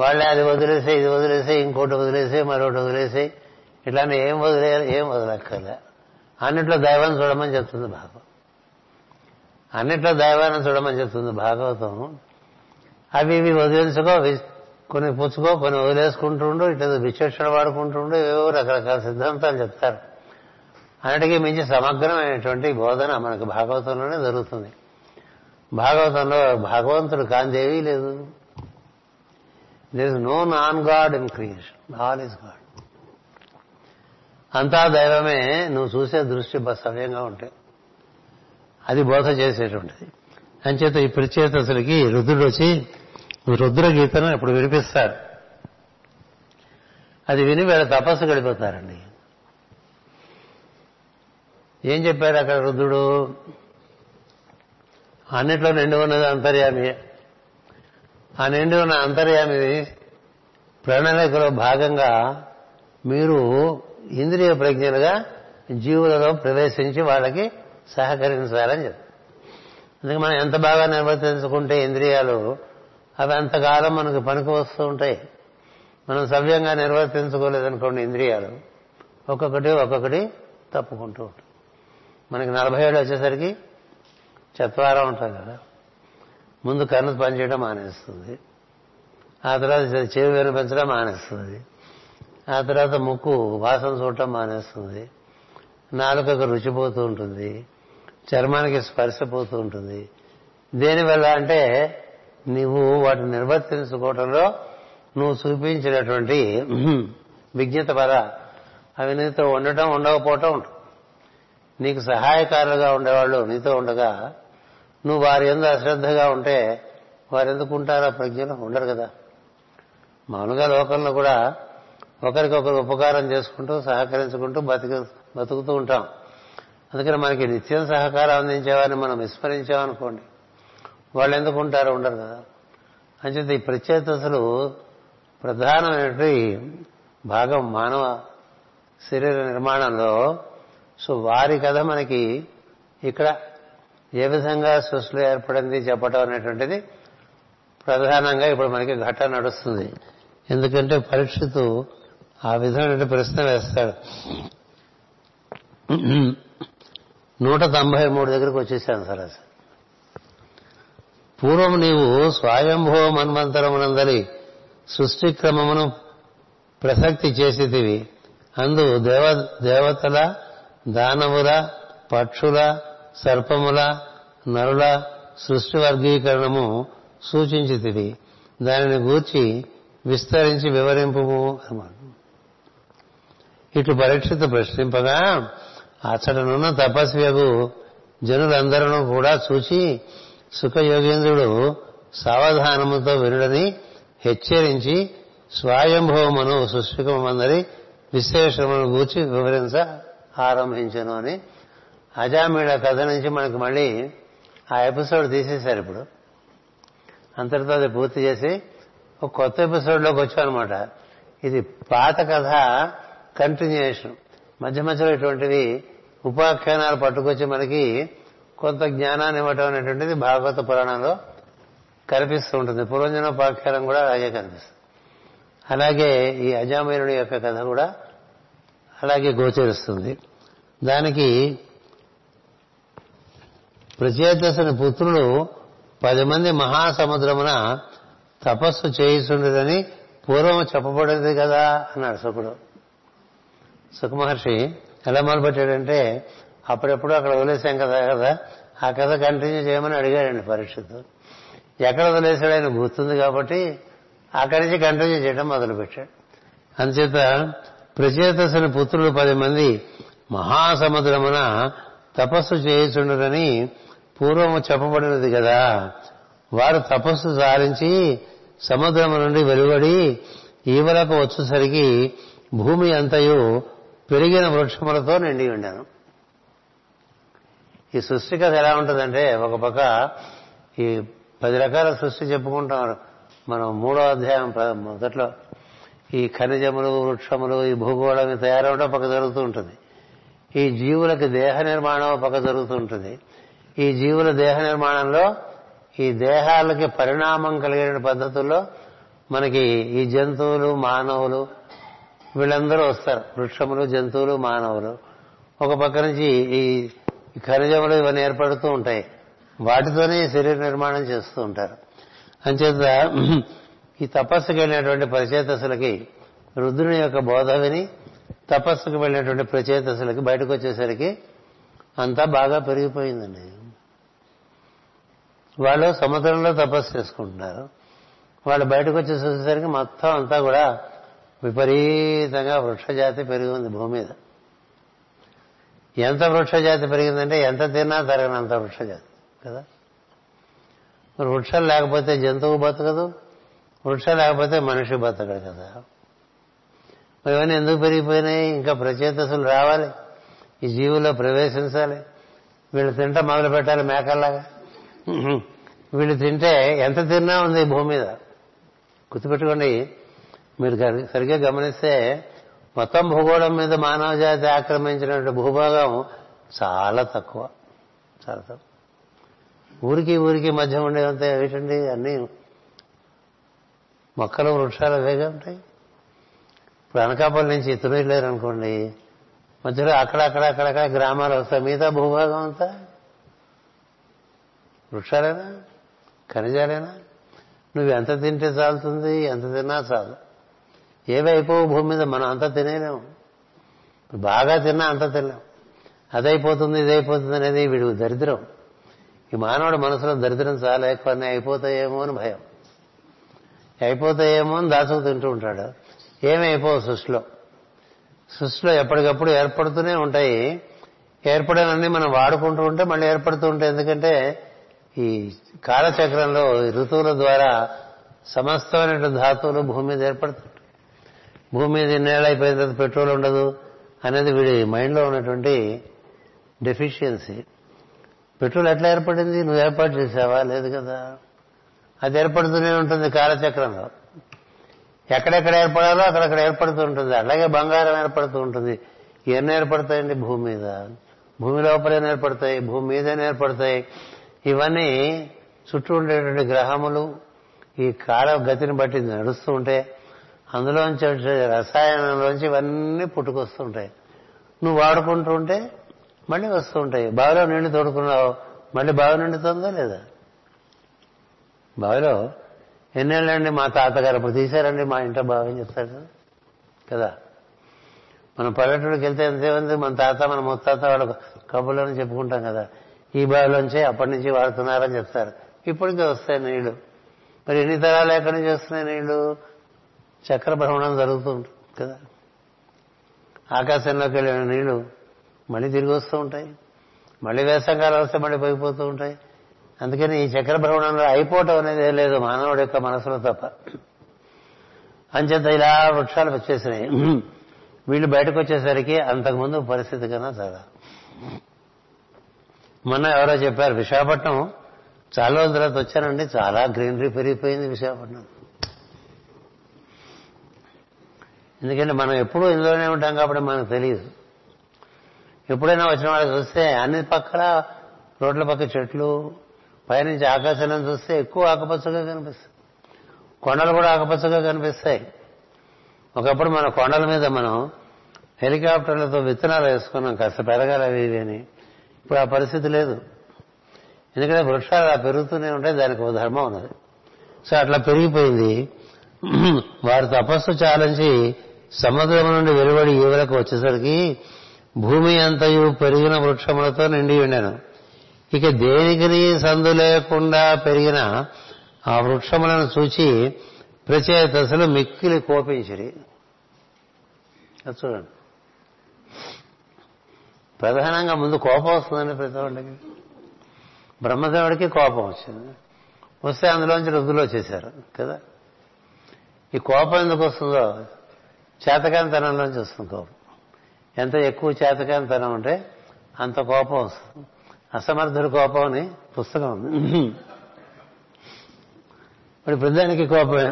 వాళ్ళే అది వదిలేసే ఇది వదిలేసే ఇంకోటి వదిలేసే మరొకటి వదిలేసే ఇట్లానే ఏం వదిలేయాలి ఏం వదలక్కర్లే అన్నిట్లో దైవాన్ని చూడమని చెప్తుంది భాగవతం. అన్నిట్లో దైవాన్ని చూడమని చెప్తుంది భాగవతం. అవి ఇవి వదిలించుకో, కొన్ని పుచ్చుకో, కొన్ని వదిలేసుకుంటుండు, ఇట్లా విచక్షణ వాడుకుంటుండు, ఏవో రకరకాల సిద్ధాంతాలు చెప్తారు. అన్నిటికీ మించి సమగ్రమైనటువంటి బోధన మనకు భాగవతంలోనే జరుగుతుంది. భాగవతంలో భగవంతుడు కాందేవీ లేదు. There is no non god in creation, all is god, అంతా దైవమే. నువ్వు చూసే దృష్టి సవ్యంగా ఉంటాయి. అది బోధ చేసేటువంటిది. అంచేత ఈ ప్రచేతసులకి రుద్రుడు వచ్చి రుద్రగీతను ఇప్పుడు వినిపిస్తారు. అది విని వీళ్ళ తపస్సు గడిపోతారండి. ఏం చెప్పారు అక్కడ రుద్రుడు? అన్నిట్లో నిండి ఉన్నది అంతర్యామి. ఆ నిండి ఉన్న అంతర్యామి ప్రణాళికలో భాగంగా మీరు ఇంద్రియ ప్రజ్ఞలుగా జీవులలో ప్రవేశించి వాళ్ళకి సహకరించాలని చెప్తారు. అందుకే మనం ఎంత బాగా నిర్వర్తించుకుంటే ఇంద్రియాలు అవి అంతకాలం మనకు పనికి వస్తూ ఉంటాయి. మనం సవ్యంగా నిర్వర్తించుకోలేదనుకోండి ఇంద్రియాలు ఒక్కొక్కటి ఒక్కొక్కటి తప్పుకుంటూ ఉంటాయి. మనకి 47 వచ్చేసరికి చత్వారం ఉంటాం కదా. ముందు కన్ను పనిచేయడం మానేస్తుంది, ఆ తర్వాత చెవి వినిపించడం మానేస్తుంది, ఆ తర్వాత ముక్కు వాసన చూడటం మానేస్తుంది, నాలుకకు రుచిపోతూ ఉంటుంది, చర్మానికి స్పర్శపోతూ ఉంటుంది. దేనివల్ల అంటే నువ్వు వాటిని నిర్వర్తించుకోవటంలో నువ్వు చూపించినటువంటి విజ్ఞత పర అవి నీతో ఉండటం ఉండకపోవటం ఉంటుంది. నీకు సహాయకారులుగా ఉండేవాళ్ళు నీతో ఉండగా నువ్వు వారి ఎందు అశ్రద్ధగా ఉంటే వారు ఎందుకుంటారో ప్రజ్ఞలు ఉండరు కదా. మామూలుగా లోకంలో కూడా ఒకరికొకరు ఉపకారం చేసుకుంటూ సహకరించుకుంటూ బతుకుతూ ఉంటాం. అందుకని మనకి నిత్యం సహకారం అందించేవారిని మనం విస్మరించామనుకోండి వాళ్ళు ఎందుకుంటారో ఉండరు కదా. అంచేత ఈ ప్రచేతసులు ప్రధానమైనటువంటి భాగం మానవ శరీర నిర్మాణంలో. సో వారి కథ మనకి ఇక్కడ ఏ విధంగా సృష్టిలో ఏర్పడింది చెప్పడం అనేటువంటిది ప్రధానంగా ఇప్పుడు మనకి ఘట్టం నడుస్తుంది. ఎందుకంటే పరీక్షితు ఆ విధమైన ప్రశ్న వేస్తాడు. 193 దగ్గరకు వచ్చేసాను సార్. అసలు పూర్వం నీవు స్వయంభో మన్వంతరమునందరి సృష్టి క్రమమును ప్రసక్తి చేసేవి. అందు దేవతల, దానవుల, పక్షుల, సర్పముల, నరుల సృష్టి వర్గీకరణము సూచించితివి, దానిని గూర్చి విస్తరించి వివరింపుము అన్నమాట. ఇట్లు పరీక్షిత ప్రశ్నింపగా అతడనున్న తపస్వ్యగు జనులందరూ కూడా చూచి సుఖయోగేంద్రుడు సావధానముతో వినుడని హెచ్చరించి స్వయంభవమును సుష్మికమందరి విశేషమును గూర్చి వివరించ ఆరంభించను అని అజామీళ కథ నుంచి మనకు మళ్ళీ ఆ ఎపిసోడ్ తీసేశారు. ఇప్పుడు అంతటితో అది పూర్తి చేసి ఒక కొత్త ఎపిసోడ్లోకి వచ్చామన్నమాట. ఇది పాత కథ కంటిన్యూయేషన్. మధ్య మధ్యలో ఇటువంటివి ఉపాఖ్యానాలు పట్టుకొచ్చి మనకి కొంత జ్ఞానాన్ని ఇవ్వటం అనేటువంటిది భాగవత పురాణంలో కనిపిస్తూ ఉంటుంది. పురంజనోపాఖ్యానం కూడా అలాగే కనిపిస్తుంది. అలాగే ఈ అజామీయుని యొక్క కథ కూడా అలాగే గోచరిస్తుంది. దానికి ప్రచేతసుని పుత్రులు 10 మంది మహాసముద్రమున తపస్సు చేయుచుండదని పూర్వం చెప్పబడింది కదా అన్నాడు శుకుడు. శుకమహర్షి ఎలా మొదలుపెట్టాడంటే, అప్పుడెప్పుడు అక్కడ వదిలేశాం కదా కదా ఆ కథ కంటిన్యూ చేయమని అడిగాడండి పరీక్షతో. ఎక్కడ వదిలేశాడు ఆయన గుర్తుంది కాబట్టి అక్కడి నుంచి కంటిన్యూ చేయడం మొదలుపెట్టాడు. అందుచేత ప్రచేతసుని పుత్రులు 10 మంది మహాసముద్రమున తపస్సు చేయుచుండదని పూర్వము చెప్పబడినది కదా, వారు తపస్సు సారించి సముద్రము నుండి వెలువడి ఈవలకు వచ్చేసరికి భూమి అంతయు పెరిగిన వృక్షములతో నిండి ఉండాను. ఈ సృష్టి కథ ఎలా ఉంటుందంటే, ఒక పక్క ఈ 10 రకాల సృష్టి చెప్పుకుంటున్నారు మనం 3వ అధ్యాయం మొదట్లో. ఈ ఖనిజములు, వృక్షములు, ఈ భూగోళం తయారవడం పక్క జరుగుతూ ఉంటుంది. ఈ జీవులకి దేహ నిర్మాణం పక్క జరుగుతూ ఉంటుంది. ఈ జీవుల దేహ నిర్మాణంలో ఈ దేహాలకి పరిణామం కలిగిన పద్ధతుల్లో మనకి ఈ జంతువులు, మానవులు వీళ్ళందరూ వస్తారు. వృక్షములు, జంతువులు, మానవులు ఒక పక్క నుంచి ఈ ఖనిజములు ఇవన్నీ ఏర్పడుతూ ఉంటాయి. వాటితోనే శరీర నిర్మాణం చేస్తూ ఉంటారు. అంచేత ఈ తపస్సుకు వెళ్ళినటువంటి ప్రచేతసులకి రుద్రుని యొక్క బోధ విని తపస్సుకు వెళ్ళినటువంటి ప్రచేతసులకి బయటకు వచ్చేసరికి అంతా బాగా పెరిగిపోయిందండి. వాళ్ళు సముద్రంలో తపస్సు చేసుకుంటున్నారు. వాళ్ళు బయటకు వచ్చేసేసరికి మొత్తం అంతా కూడా విపరీతంగా వృక్షజాతి పెరిగింది భూమి మీద. ఎంత వృక్షజాతి పెరిగిందంటే ఎంత తిన్నా తరగనంత వృక్షజాతి కదా. వృక్షం లేకపోతే జంతువు బతకదు, వృక్షం లేకపోతే మనిషి బతకడు కదా. మరి ఇవన్నీ ఎందుకు పెరిగిపోయినాయి? ఇంకా ప్రచేతసులు రావాలి, ఈ జీవుల్లో ప్రవేశించాలి, వీళ్ళు తింటే మొదలు పెట్టాలి మేకల్లాగా. వీళ్ళు తింటే ఎంత తిన్నా ఉంది భూమి మీద. గుర్తుపెట్టుకోండి, మీరు సరిగ్గా గమనిస్తే మొత్తం భూగోళం మీద మానవజాతి ఆక్రమించినటువంటి భూభాగం చాలా తక్కువ, చాలా తక్కువ. ఊరికి ఊరికి మధ్య ఉండేవంత ఏమిటండి, అన్నీ మొక్కలు, వృక్షాలు అవేగా ఉంటాయి. ఇప్పుడు అనకాపల్లి నుంచి తిరువలేరు అనుకోండి, మధ్యలో అక్కడక్కడ గ్రామాలు వస్తాయి. మిగతా భూభాగం అంతా వృక్షాలైనా, ఖనిజాలైనా. నువ్వు ఎంత తింటే చాలుతుంది, ఎంత తిన్నా చాలు. ఏవైపోవు భూమి మీద, మనం అంతా తినేలేము. బాగా తిన్నా అంతా తినలేము. అదైపోతుంది, ఇదైపోతుంది అనేది వీడు దరిద్రం. ఈ మానవుడు మనసులో దరిద్రం చాలా ఎక్కువ. అన్నీ అయిపోతాయేమో అని భయం, అయిపోతాయేమో అని దాచుకు తింటూ ఉంటాడు. ఏమైపోవు సృష్టిలో. సృష్టిలో ఎప్పటికప్పుడు ఏర్పడుతూనే ఉంటాయి. ఏర్పడేవన్నీ మనం వాడుకుంటూ ఉంటే మళ్ళీ ఏర్పడుతూ ఉంటాయి. ఎందుకంటే ఈ కాలచక్రంలో ఋతువుల ద్వారా సమస్తమైన ధాతువులు భూమి మీద ఏర్పడుతుంటాయి. భూమి మీద ఇన్నేళ్ళు అయిపోయిన తర్వాత పెట్రోల్ ఉండదు అనేది వీడి మైండ్లో ఉన్నటువంటి డెఫిషియన్సీ. పెట్రోల్ ఎట్లా ఏర్పడింది? నువ్వు ఏర్పాటు చేసావా? లేదు కదా, అది ఏర్పడుతూనే ఉంటుంది కాలచక్రంలో. ఎక్కడెక్కడ ఏర్పడాలో అక్కడక్కడ ఏర్పడుతూ ఉంటుంది. అలాగే బంగారం ఏర్పడుతూ ఉంటుంది. ఇవన్నీ ఏర్పడతాయండి భూమి మీద. భూమి లోపలే ఏర్పడతాయి, భూమి మీదనే ఏర్పడతాయి. ఇవన్నీ చుట్టూ ఉండేటువంటి గ్రహములు ఈ కాల గతిని బట్టి నడుస్తూ ఉంటే అందులోంచి రసాయనంలోంచి ఇవన్నీ పుట్టుకొస్తూ ఉంటాయి. నువ్వు వాడుకుంటూ ఉంటే మళ్ళీ వస్తూ ఉంటాయి. బావిలో నీళ్లు తోడుకున్నావు, మళ్ళీ బావి నిండుతుందా లేదా? బావిలో ఎన్నేళ్ళండి, మా తాతగారు అప్పుడు తీశారండి మా ఇంట్లో బావి అని చెప్తాడు కదా. మనం పల్లెటూరుకి వెళ్తే ఎంతేమంది మన తాత, మన ముత్తాత వాళ్ళ కబుర్లను చెప్పుకుంటాం కదా. ఈ బావిలోంచే అప్పటి నుంచి వాడుతున్నారని చెప్తారు. ఇప్పటికే వస్తాయి నీళ్లు. మరి ఎన్ని తరాలు ఎక్కడి నుంచి వస్తున్నాయి నీళ్లు? చక్ర భ్రమణం జరుగుతూ ఉంటుంది కదా. ఆకాశంలోకి వెళ్ళిన నీళ్లు మళ్ళీ తిరిగి వస్తూ ఉంటాయి, మళ్ళీ వేసంకాలం వస్తే మళ్ళీ పైపోతూ ఉంటాయి. అందుకని ఈ చక్ర భ్రమణంలో అయిపోవటం అనేది ఏం లేదు మానవుడి యొక్క మనసులో తప్ప. అంచేత ఇలా వృక్షాలు వచ్చేసినాయి. వీళ్ళు బయటకు వచ్చేసరికి అంతకుముందు పరిస్థితి కన్నా చాలా. మొన్న ఎవరో చెప్పారు విశాఖపట్నం చాలా రోజుల తర్వాత వచ్చానండి, చాలా గ్రీనరీ పెరిగిపోయింది విశాఖపట్నం. ఎందుకంటే మనం ఎప్పుడూ ఇందులోనే ఉంటాం కాబట్టి మనకు తెలియదు. ఎప్పుడైనా వచ్చిన వాళ్ళు చూస్తే అన్ని పక్కల రోడ్ల పక్క చెట్లు, పైనుంచి ఆకాశం చూస్తే ఎక్కువ ఆకుపచ్చగా కనిపిస్తాయి, కొండలు కూడా ఆకుపచ్చగా కనిపిస్తాయి. ఒకప్పుడు మన కొండల మీద మనం హెలికాప్టర్లతో విత్తనాలు వేసుకున్నాం, కాస్త పెరగాలి అవి ఇవి అని. ఇప్పుడు ఆ పరిస్థితి లేదు, ఎందుకంటే వృక్షాలు అలా పెరుగుతూనే ఉంటాయి, దానికి ఒక ధర్మం ఉన్నది. సో అట్లా పెరిగిపోయింది. వారు తపస్సు చాలించి సముద్రం నుండి వెలువడి ఈవలకు వచ్చేసరికి భూమి అంతయు పెరిగిన వృక్షములతో నిండి ఉండాను. ఇక దేనికి సందు లేకుండా పెరిగిన ఆ వృక్షములను చూచి ప్రచేతసులు మిక్కిలి కోపించిరి. చూడండి, ప్రధానంగా ముందు కోపం వస్తుందండి ప్రతి వాళ్ళకి. బ్రహ్మదేవుడికి కోపం వచ్చింది, వస్తే అందులోంచి రుద్దులు వచ్చేశారు కదా. ఈ కోపం ఎందుకు వస్తుందో చేతకానితనంలోంచి వస్తుంది కోపం. ఎంత ఎక్కువ చేతకానితనం అంటే అంత కోపం వస్తుంది. అసమర్థుడి కోపం అని పుస్తకం ఉంది. ఇప్పుడు బృందానికి కోపమే.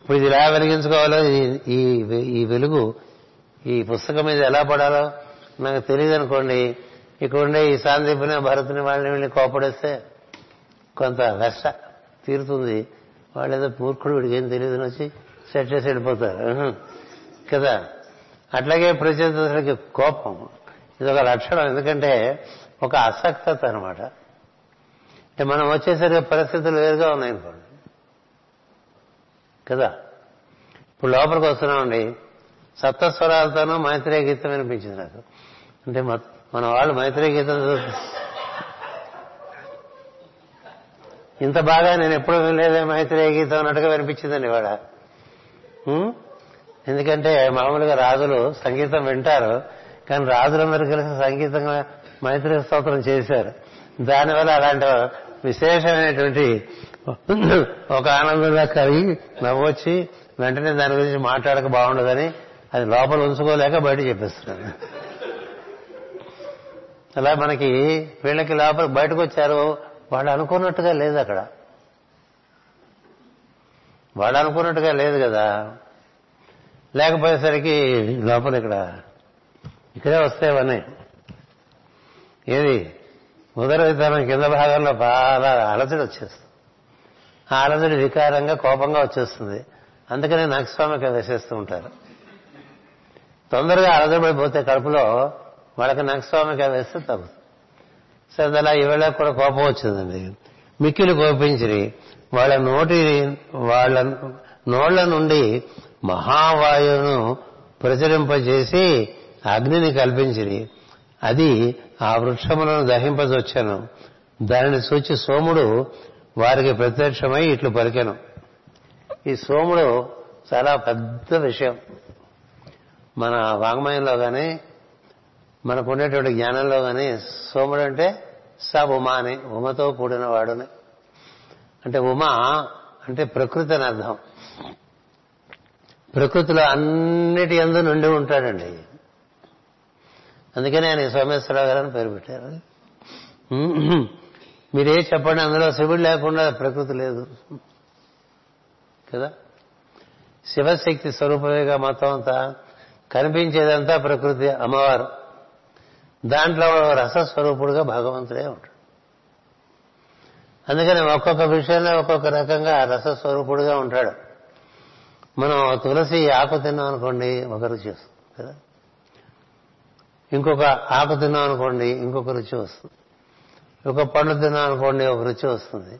ఇప్పుడు ఇది ఎలా వెలిగించుకోవాలో, ఈ వెలుగు ఈ పుస్తకం మీద ఎలా పడాలో నాకు తెలియదు అనుకోండి. ఇక్కడ ఉండే ఈ సాందీపుని భరతుని వాళ్ళని వీళ్ళని కోపడేస్తే కొంత కష్ట తీరుతుంది. వాళ్ళు ఏదో పూర్ఖుడు వీడికి ఏం తెలియదు అని వచ్చి సెట్ చేసి వెళ్ళిపోతారు కదా. అట్లాగే ప్రచేతసులకి కోపం ఇది ఒక లక్షణం, ఎందుకంటే ఒక అసక్తత అనమాట. అంటే మనం వచ్చేసరికి పరిస్థితులు వేరుగా ఉన్నాయనుకోండి కదా. ఇప్పుడు లోపలికి వస్తున్నామండి, సప్తస్వరాలతోనూ మైత్రేయ గీతం వినిపించింది నాకు. అంటే మన వాళ్ళు మైత్రేయ గీతం ఇంత బాగా నేను ఎప్పుడూ వినలేదే మైత్రేయ గీతం అన్నట్టుగా వినిపించిందండి ఇవాళ. ఎందుకంటే మామూలుగా రాజులు సంగీతం వింటారు, కానీ రాజులందరూ కలిసి సంగీతంగా మైత్రేయ స్తోత్రం చేశారు. దానివల్ల అలాంటి విశేషమైనటువంటి ఒక ఆనందంగా కలిగి నవ్వొచ్చి వెంటనే దాని గురించి మాట్లాడక బాగుండదని అది లోపల ఉంచుకోలేక బయట చెప్పేస్తున్నాను. అలా మనకి వీళ్ళకి లోపల బయటకు వచ్చారు, వాళ్ళు అనుకున్నట్టుగా లేదు అక్కడ, వాళ్ళు అనుకున్నట్టుగా లేదు కదా. లేకపోయేసరికి లోపల ఇక్కడే వస్తాయని ఏది ఉదరవిధానం కింద భాగంలో బాగా అలజడి వచ్చేస్తుంది. ఆ అలజడి వికారంగా కోపంగా వచ్చేస్తుంది. అందుకనే నాగస్వామికి వేసేస్తూ ఉంటారు. తొందరగా అలజడిపోతే కడుపులో వాళ్ళకి నాగస్వామికి వేస్తే తగ్గుతుంది. సరే అలా ఈవేళ కూడా కోపం వచ్చిందండి. మిక్కిలు కోపించి వాళ్ళ నోళ్ల నుండి మహావాయువును ప్రచురింపజేసి అగ్నిని కల్పించిరి. అది ఆ వృక్షములను దహింపజొచ్చాను. దానిని చూచి సోముడు వారికి ప్రత్యక్షమై ఇట్లు పలికాను. ఈ సోముడు చాలా పెద్ద విషయం మన వాంగ్మయంలో కానీ మనకు ఉండేటువంటి జ్ఞానంలో కానీ. సోముడు అంటే స ఉమా అని, ఉమతో కూడిన వాడుని. అంటే ఉమా అంటే ప్రకృతి అని అర్థం. ప్రకృతిలో అన్నిటి యందు నుండి ఉంటాడండి. అందుకని ఆయన సోమేశ్వరరావు గారు అని పేరు పెట్టారు. మీరే చెప్పండి, అందులో శివుడు లేకుండా ప్రకృతి లేదు కదా. శివశక్తి స్వరూపమేగా మొత్తం అంతా, కనిపించేదంతా ప్రకృతి అమ్మవారు. దాంట్లో రసస్వరూపుడుగా భగవంతుడే ఉంటాడు. అందుకని ఒక్కొక్క విషయంలో ఒక్కొక్క రకంగా రసస్వరూపుడుగా ఉంటాడు. మనం తులసి ఆకు తిన్నాం అనుకోండి ఒక రుచి వస్తుంది కదా, ఇంకొక ఆకు తిన్నాం అనుకోండి ఇంకొక రుచి వస్తుంది, ఒక పండు తిన్నాం అనుకోండి ఒక రుచి వస్తుంది,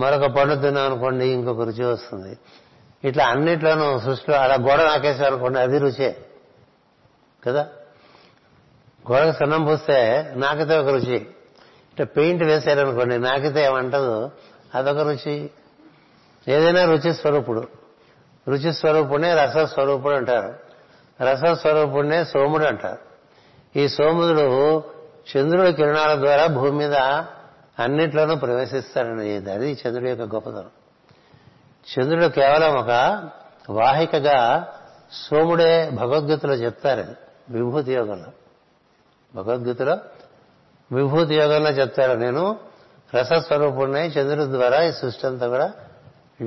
మరొక పండు తిన్నాం అనుకోండి ఇంకొక రుచి వస్తుంది. ఇట్లా అన్నిట్లోనూ సృష్టిలో అలా గోడ నాకేసాం అనుకోండి అది రుచే కదా. గోడకు సున్నం పూస్తే నాకితే ఒక రుచి, ఇట్లా పెయింట్ వేసారనుకోండి నాకితే ఏమంటదు అదొక రుచి, ఏదైనా రుచిస్వరూపుడు, రుచిస్వరూపుణ్ణే రసస్వరూపుడు అంటారు, రసస్వరూపుణ్ణే సోముడు అంటారు. ఈ సోముడు చంద్రుడి కిరణాల ద్వారా భూమి మీద అన్నిట్లోనూ ప్రవేశిస్తాడని, అది చంద్రుడి యొక్క గొప్పతనం. చంద్రుడు కేవలం ఒక వాహికగా సోముడే భగవద్గీతలో చెప్తారని, విభూతి యోగంలో, భగవద్గీతలో విభూతి యోగంలో చెప్తారు. నేను రసస్వరూపుణ్ణి చంద్రుడి ద్వారా ఈ సృష్టి అంతా కూడా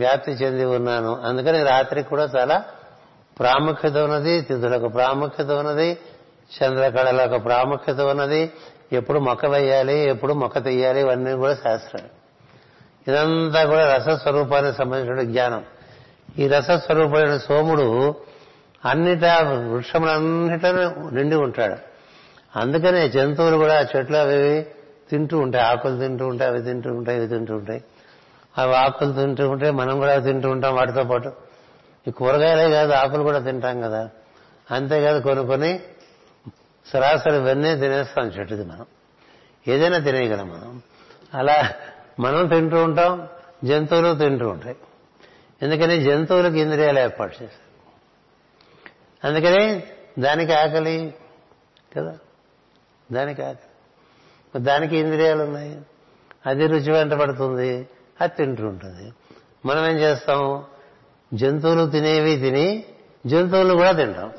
వ్యాప్తి చెంది ఉన్నాను. అందుకని రాత్రికి కూడా చాలా ప్రాముఖ్యత ఉన్నది, తిథులకు ప్రాముఖ్యత ఉన్నది, చంద్రకళలకు ప్రాముఖ్యత ఉన్నది, ఎప్పుడు మొక్క వేయాలి, ఎప్పుడు మొక్క తీయాలి, ఇవన్నీ కూడా శాస్త్రాలు. ఇదంతా కూడా రసస్వరూపానికి సంబంధించిన జ్ఞానం. ఈ రసస్వరూపమైన సోముడు అన్నిటా వృక్షములన్నిటను నిండి ఉంటాడు. అందుకనే జంతువులు కూడా చెట్లు అవి తింటూ ఉంటాయి, ఆకులు తింటూ ఉంటాయి, అవి తింటూ ఉంటాయి, ఇవి తింటూ ఉంటాయి. అవి ఆకులు తింటూ ఉంటాయి, మనం కూడా తింటూ ఉంటాం. వాటితో పాటు ఈ కూరగాయలే కాదు, ఆకులు కూడా తింటాం కదా. అంతేకాదు కొన్ని సరాసరి ఇవన్నీ తినేస్తాం, చెట్టుది మనం ఏదైనా తినేయగలం మనం. అలా మనం తింటూ ఉంటాం, జంతువులు తింటూ ఉంటాయి. ఎందుకని జంతువులకు ఇంద్రియాలు ఏర్పాటు చేశారు, అందుకని దానికి ఆకలి కదా, దానికి ఆకలి, దానికి ఇంద్రియాలు ఉన్నాయి, అది రుచి వెంట పడుతుంది, అది తింటూ ఉంటుంది. మనం ఏం చేస్తాం, జంతువులు తినేవి తిని జంతువులు కూడా తింటాం.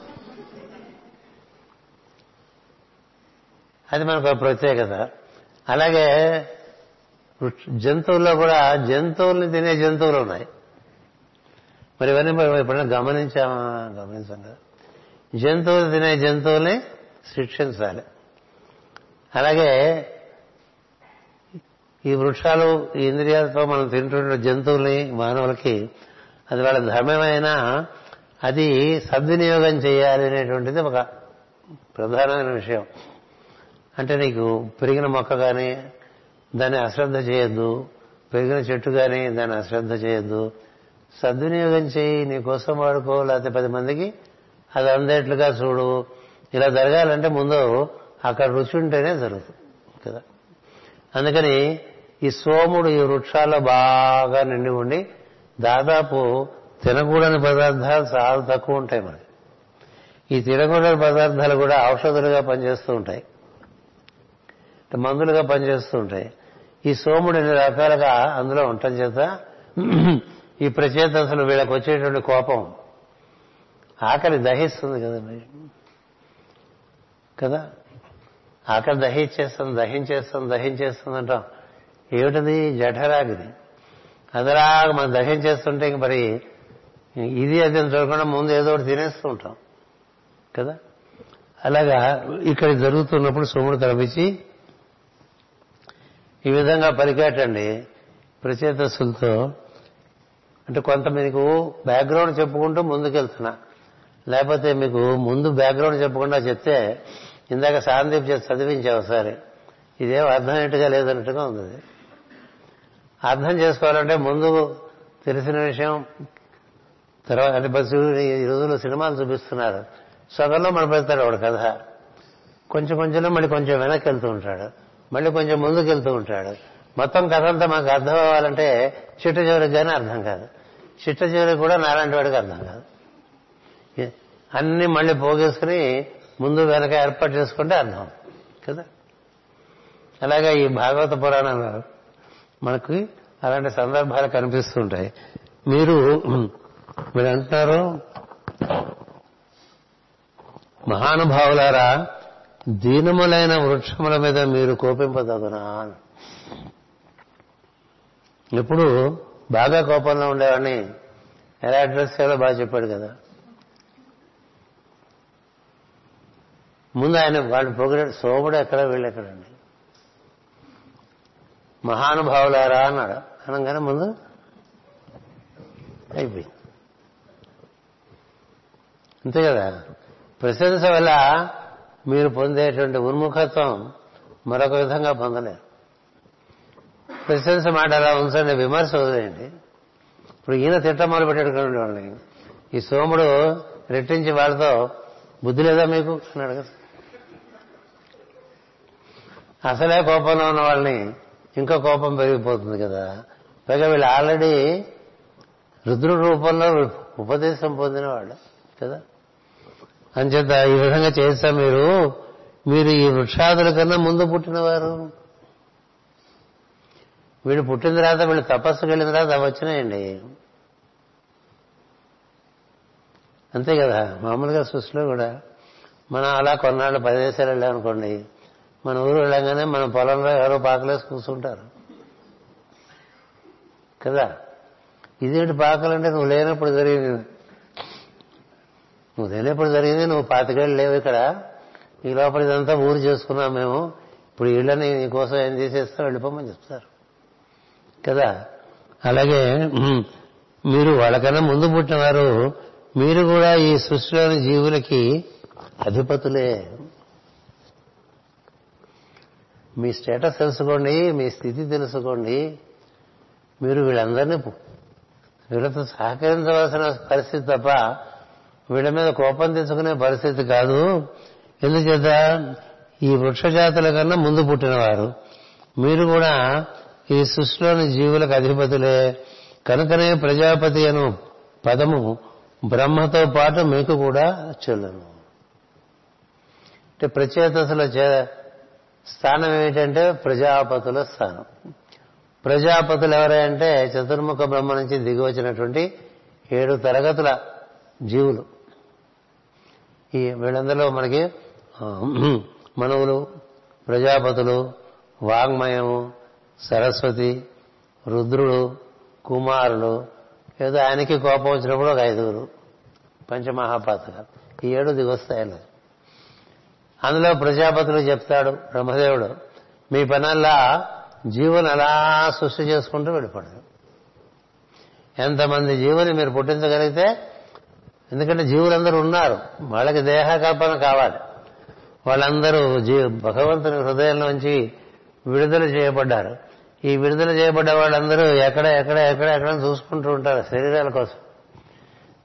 అది మనకు ఒక ప్రత్యేకత. అలాగే జంతువుల్లో కూడా జంతువుల్ని తినే జంతువులు ఉన్నాయి. మరి ఇవన్నీ ఎప్పుడైనా గమనించామా? గమనించాం కదా. జంతువులు తినే జంతువుల్ని శిక్షించాలి. అలాగే ఈ వృక్షాలు, ఈ ఇంద్రియాలతో మనం తింటున్న జంతువుల్ని, మానవులకి అది వాళ్ళ ధర్మమైనా అది సద్వినియోగం చేయాలి అనేటువంటిది ఒక ప్రధానమైన విషయం. అంటే నీకు పెరిగిన మొక్క కానీ దాన్ని అశ్రద్ధ చేయొద్దు, పెరిగిన చెట్టు కానీ దాన్ని అశ్రద్ధ చేయొద్దు, సద్వినియోగం చేయి, నీ కోసం వాడుకో, లేకపోతే 10 మందికి అది అందేట్లుగా చూడు. ఇలా జరగాలంటే ముందు అక్కడ రుచి ఉంటేనే జరుగుతుంది కదా. అందుకని ఈ సోముడు ఈ వృక్షాల్లో బాగా నిండి ఉండి దాదాపు తినకూడని పదార్థాలు చాలా తక్కువ ఉంటాయి మనకి. ఈ తినకూడని పదార్థాలు కూడా ఔషధులుగా పనిచేస్తూ ఉంటాయి, మందులుగా పనిచేస్తూ ఉంటాయి. ఈ సోముడు ఎన్ని రకాలుగా అందులో ఉండటం చేత ఈ ప్రచేత అసలు వీళ్ళకి వచ్చేటువంటి కోపం, ఆకలి దహిస్తుంది కదా కదా, ఆకలి దహించేస్తుంది అంటాం. ఏమిటది? జఠరాగ్ని. అదలా మనం దహించేస్తుంటే ఇంక మరి ఇది అది చూడకుండా ముందు ఏదో ఒకటి తినేస్తూ ఉంటాం కదా. అలాగా ఇక్కడ జరుగుతున్నప్పుడు సోముడు తలపించి ఈ విధంగా పరికాటండి ప్రచేతస్సులతో. అంటే కొంత మీకు బ్యాక్గ్రౌండ్ చెప్పుకుంటూ ముందుకెళ్తున్నా, లేకపోతే మీకు ముందు బ్యాక్గ్రౌండ్ చెప్పకుండా చెప్తే ఇందాక సాందీప్ చేసి చదివించావు సరే, ఇదేం అర్థం ఏంటిగా లేదన్నట్టుగా ఉంది. అర్థం చేసుకోవాలంటే ముందు తెలిసిన విషయం తర్వాత, అంటే బస్సు ఈ రోజుల్లో సినిమాలు చూపిస్తున్నారు, సగంలో మనం పెడతాడు వాడు కథ, కొంచెం కొంచెంలో మళ్ళీ కొంచెం వెనక్కి వెళ్తూ ఉంటాడు, మళ్ళీ కొంచెం ముందుకు వెళ్తూ ఉంటాడు. మొత్తం కథ అంతా మనకు అర్థం అవ్వాలంటే చిట్ట చివరికి కానీ అర్థం కాదు, చిట్ట చివరికి కూడా నారాయణ వాడికి అర్థం కాదు. అన్నీ మళ్ళీ పోగేసుకుని ముందు వెనక ఏర్పాటు చేసుకుంటే అర్థం కదా. అలాగే ఈ భాగవత పురాణంలో మనకి అలాంటి సందర్భాలు కనిపిస్తుంటాయి. మీరు అంటున్నారు, మహానుభావులారా దీనములైన వృక్షముల మీద మీరు కోపింపదగునా. ఎప్పుడు బాగా కోపంలో ఉండేవాడిని ఎలా అడ్రస్ చేయాలో బాగా చెప్పాడు కదా. ముందు ఆయన వాళ్ళు పొగిడాడు, సోముడు ఎక్కడ వీళ్ళెక్కడండి. మహానుభావులారా అన్నాడు, అనగానే ముందు అయిపోయింది అంతే కదా. ప్రశంస వల్ల మీరు పొందేటువంటి ఉన్ముఖత్వం మరొక విధంగా పొందలేరు. ప్రశంస మాట అలా ఉంచండి, విమర్శ వదిలేయండి. ఇప్పుడు ఈయన తిట్టం మొదలు పెట్టాడు వాళ్ళని, ఈ సోముడు రెట్టించి వాళ్ళతో బుద్ధి లేదా మీకు అన్నాడు కదా. అసలే కోపంలో ఉన్న వాళ్ళని ఇంకా కోపం పెరిగిపోతుంది కదా. పైగా వీళ్ళు ఆల్రెడీ రుద్రుడి రూపంలో ఉపదేశం పొందినవాడు కదా. అంచేత ఈ విధంగా చేస్తా మీరు మీరు ఈ వృక్షాదుల కన్నా ముందు పుట్టినవారు. వీడు పుట్టిన తర్వాత వీళ్ళు తపస్సుకు వెళ్ళిన తర్వాత అవి వచ్చినాయండి, అంతే కదా. మామూలుగా సృష్టిలో కూడా మనం అలా కొన్నాళ్ళు 10 దేశాలు వెళ్ళామనుకోండి, మన ఊరు వెళ్ళంగానే మన పొలంలో ఎవరో పాకలేసి కూర్చుంటారు కదా. ఇదేంటి పాకలంటే నువ్వు లేనప్పుడు జరిగింది, నువ్వు 25 ఏళ్ళు లేవు ఇక్కడ, ఈ లోపల ఇదంతా ఊరు చేసుకున్నాం మేము, ఇప్పుడు ఇళ్ళని నీకోసం ఏం తీసేస్తా వెళ్ళిపోమని చెప్తారు కదా. అలాగే మీరు వాళ్ళకన్నా ముందు పుట్టినవారు, మీరు కూడా ఈ సృష్టిలోని జీవులకి అధిపతులే. మీ స్టేటస్ తెలుసుకోండి, మీ స్థితి తెలుసుకోండి. మీరు వీళ్ళందరినీ వీళ్ళతో సహకరించవలసిన పరిస్థితి తప్ప వీళ్ళ మీద కోపం తెచ్చుకునే పరిస్థితి కాదు. ఎందుచేత ఈ వృక్షజాతుల కన్నా ముందు పుట్టినవారు, మీరు కూడా ఈ సృష్టిలోని జీవులకు అధిపతులే. కనుకనే ప్రజాపతి అను పదము బ్రహ్మతో పాటు మీకు కూడా చెల్లును. అంటే ప్రచేతసుల స్థానం ఏమిటంటే ప్రజాపతుల స్థానం. ప్రజాపతులు ఎవరంటే చతుర్ముఖ బ్రహ్మ నుంచి దిగి వచ్చినటువంటి 7 తరగతుల జీవులు. ఈ వీళ్ళందరిలో మనకి మనవులు, ప్రజాపతులు, వాంగ్మయము, సరస్వతి, రుద్రుడు, కుమారులు, ఏదో ఆయనకి కోపం వచ్చినప్పుడు ఒక 5 పంచమహాపాతకాలు, ఈ 7 దిగొస్తాయన్నది. అందులో ప్రజాపతులు చెప్తాడు బ్రహ్మదేవుడు, మీ పనల్లా జీవుని అలా సృష్టి చేసుకుంటూ వెళ్ళిపోతాడు. ఎంతమంది జీవుని మీరు పుట్టించగలిగితే, ఎందుకంటే జీవులందరూ ఉన్నారు, వాళ్ళకి దేహకల్పన కావాలి. వాళ్ళందరూ భగవంతుని హృదయంలోంచి విడుదల చేయబడ్డారు. ఈ విడుదల చేయబడ్డ వాళ్ళందరూ ఎక్కడ ఎక్కడ ఎక్కడ ఎక్కడ చూసుకుంటూ ఉంటారు శరీరాల కోసం.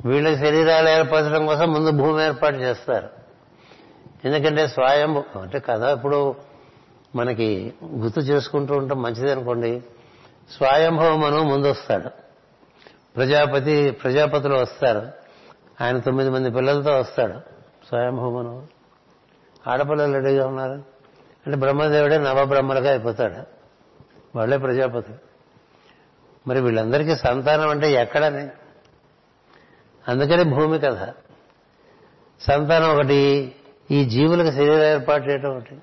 వీళ్ళ శరీరాలు ఏర్పరచడం కోసం ముందు భూమి ఏర్పాటు చేస్తారు. ఎందుకంటే స్వయంభూ అంటే కథ ఇప్పుడు మనకి గుర్తు చేసుకుంటూ ఉంటాం, మంచిది అనుకోండి. స్వయంభవమను ముందు వస్తాడు ప్రజాపతులు వస్తారు. ఆయన 9 మంది పిల్లలతో వస్తాడు స్వయంభవమను. ఆడపిల్లలు రెడీగా ఉన్నారు అంటే బ్రహ్మదేవుడే నవబ్రహ్మలుగా అయిపోతాడు, వాళ్ళే ప్రజాపతులు. మరి వీళ్ళందరికీ సంతానం అంటే ఎక్కడని, అందుకని భూమి కథ. సంతానం ఒకటి, ఈ జీవులకు శరీరం ఏర్పాటు చేయడం ఒకటి.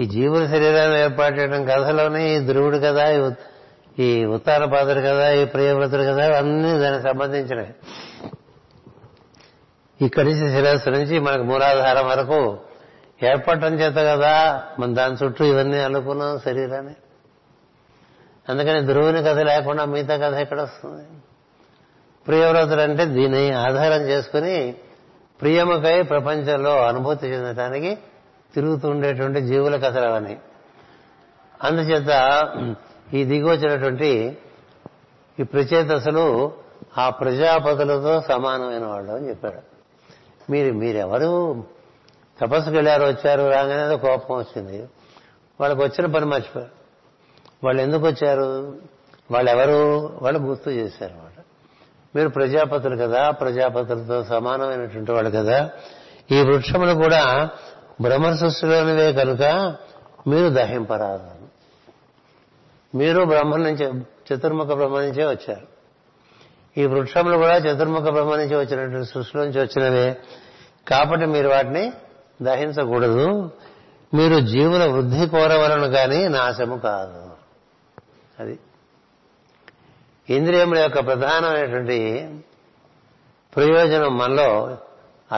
ఈ జీవుల శరీరాన్ని ఏర్పాటు చేయడం కథలోనే ఈ ధ్రువుడు కదా, ఈ ఉత్తానపాదుడు కదా, ఈ ప్రియవ్రతుడు కదా, అన్నీ దానికి సంబంధించినవి. ఇక్కడి నుంచి శిరస్సు నుంచి మనకు మూలాధారం వరకు ఏర్పడటం చేత కదా మన దాని చుట్టూ ఇవన్నీ అల్లుకున్నాం శరీరాన్ని. అందుకని ధ్రువుని కథ లేకుండా మిగతా కథ ఎక్కడ వస్తుంది? ప్రియవ్రతుడు అంటే దీన్ని ఆధారం చేసుకుని ప్రియముకై ప్రపంచంలో అనుభూతి చెందటానికి తిరుగుతుండేటువంటి జీవుల కథలు అవన్నీ. అందుచేత ఈ దిగొచ్చినటువంటి ఈ ప్రచేతసులు ఆ ప్రజాపతులతో సమానమైన వాళ్ళు అని చెప్పాడు. మీరెవరు తపస్సుకు వెళ్ళారు, వచ్చారు, రాగానే కోపం వచ్చింది, వాళ్ళకి వచ్చిన పని మర్చిపోయారు. వాళ్ళు ఎందుకు వచ్చారు, వాళ్ళెవరు, వాళ్ళు గుర్తు చేశారు అన్నమాట. మీరు ప్రజాపతులు కదా, ప్రజాపతులతో సమానమైనటువంటి వాళ్ళు కదా. ఈ వృక్షములు కూడా బ్రహ్మ సృష్టిలోనివే కనుక మీరు దహింపరాదు. మీరు బ్రహ్మ నుంచే, చతుర్ముఖ బ్రహ్మ నుంచే వచ్చారు. ఈ వృక్షములు కూడా చతుర్ముఖ బ్రహ్మ నుంచి వచ్చినటువంటి సృష్టిలో నుంచి వచ్చినవే కాబట్టి మీరు వాటిని దహించకూడదు. మీరు జీవుల వృద్ధి కోరవలను కానీ నాశము కాదు. అది ఇంద్రియముల యొక్క ప్రధానమైనటువంటి ప్రయోజనం. మనలో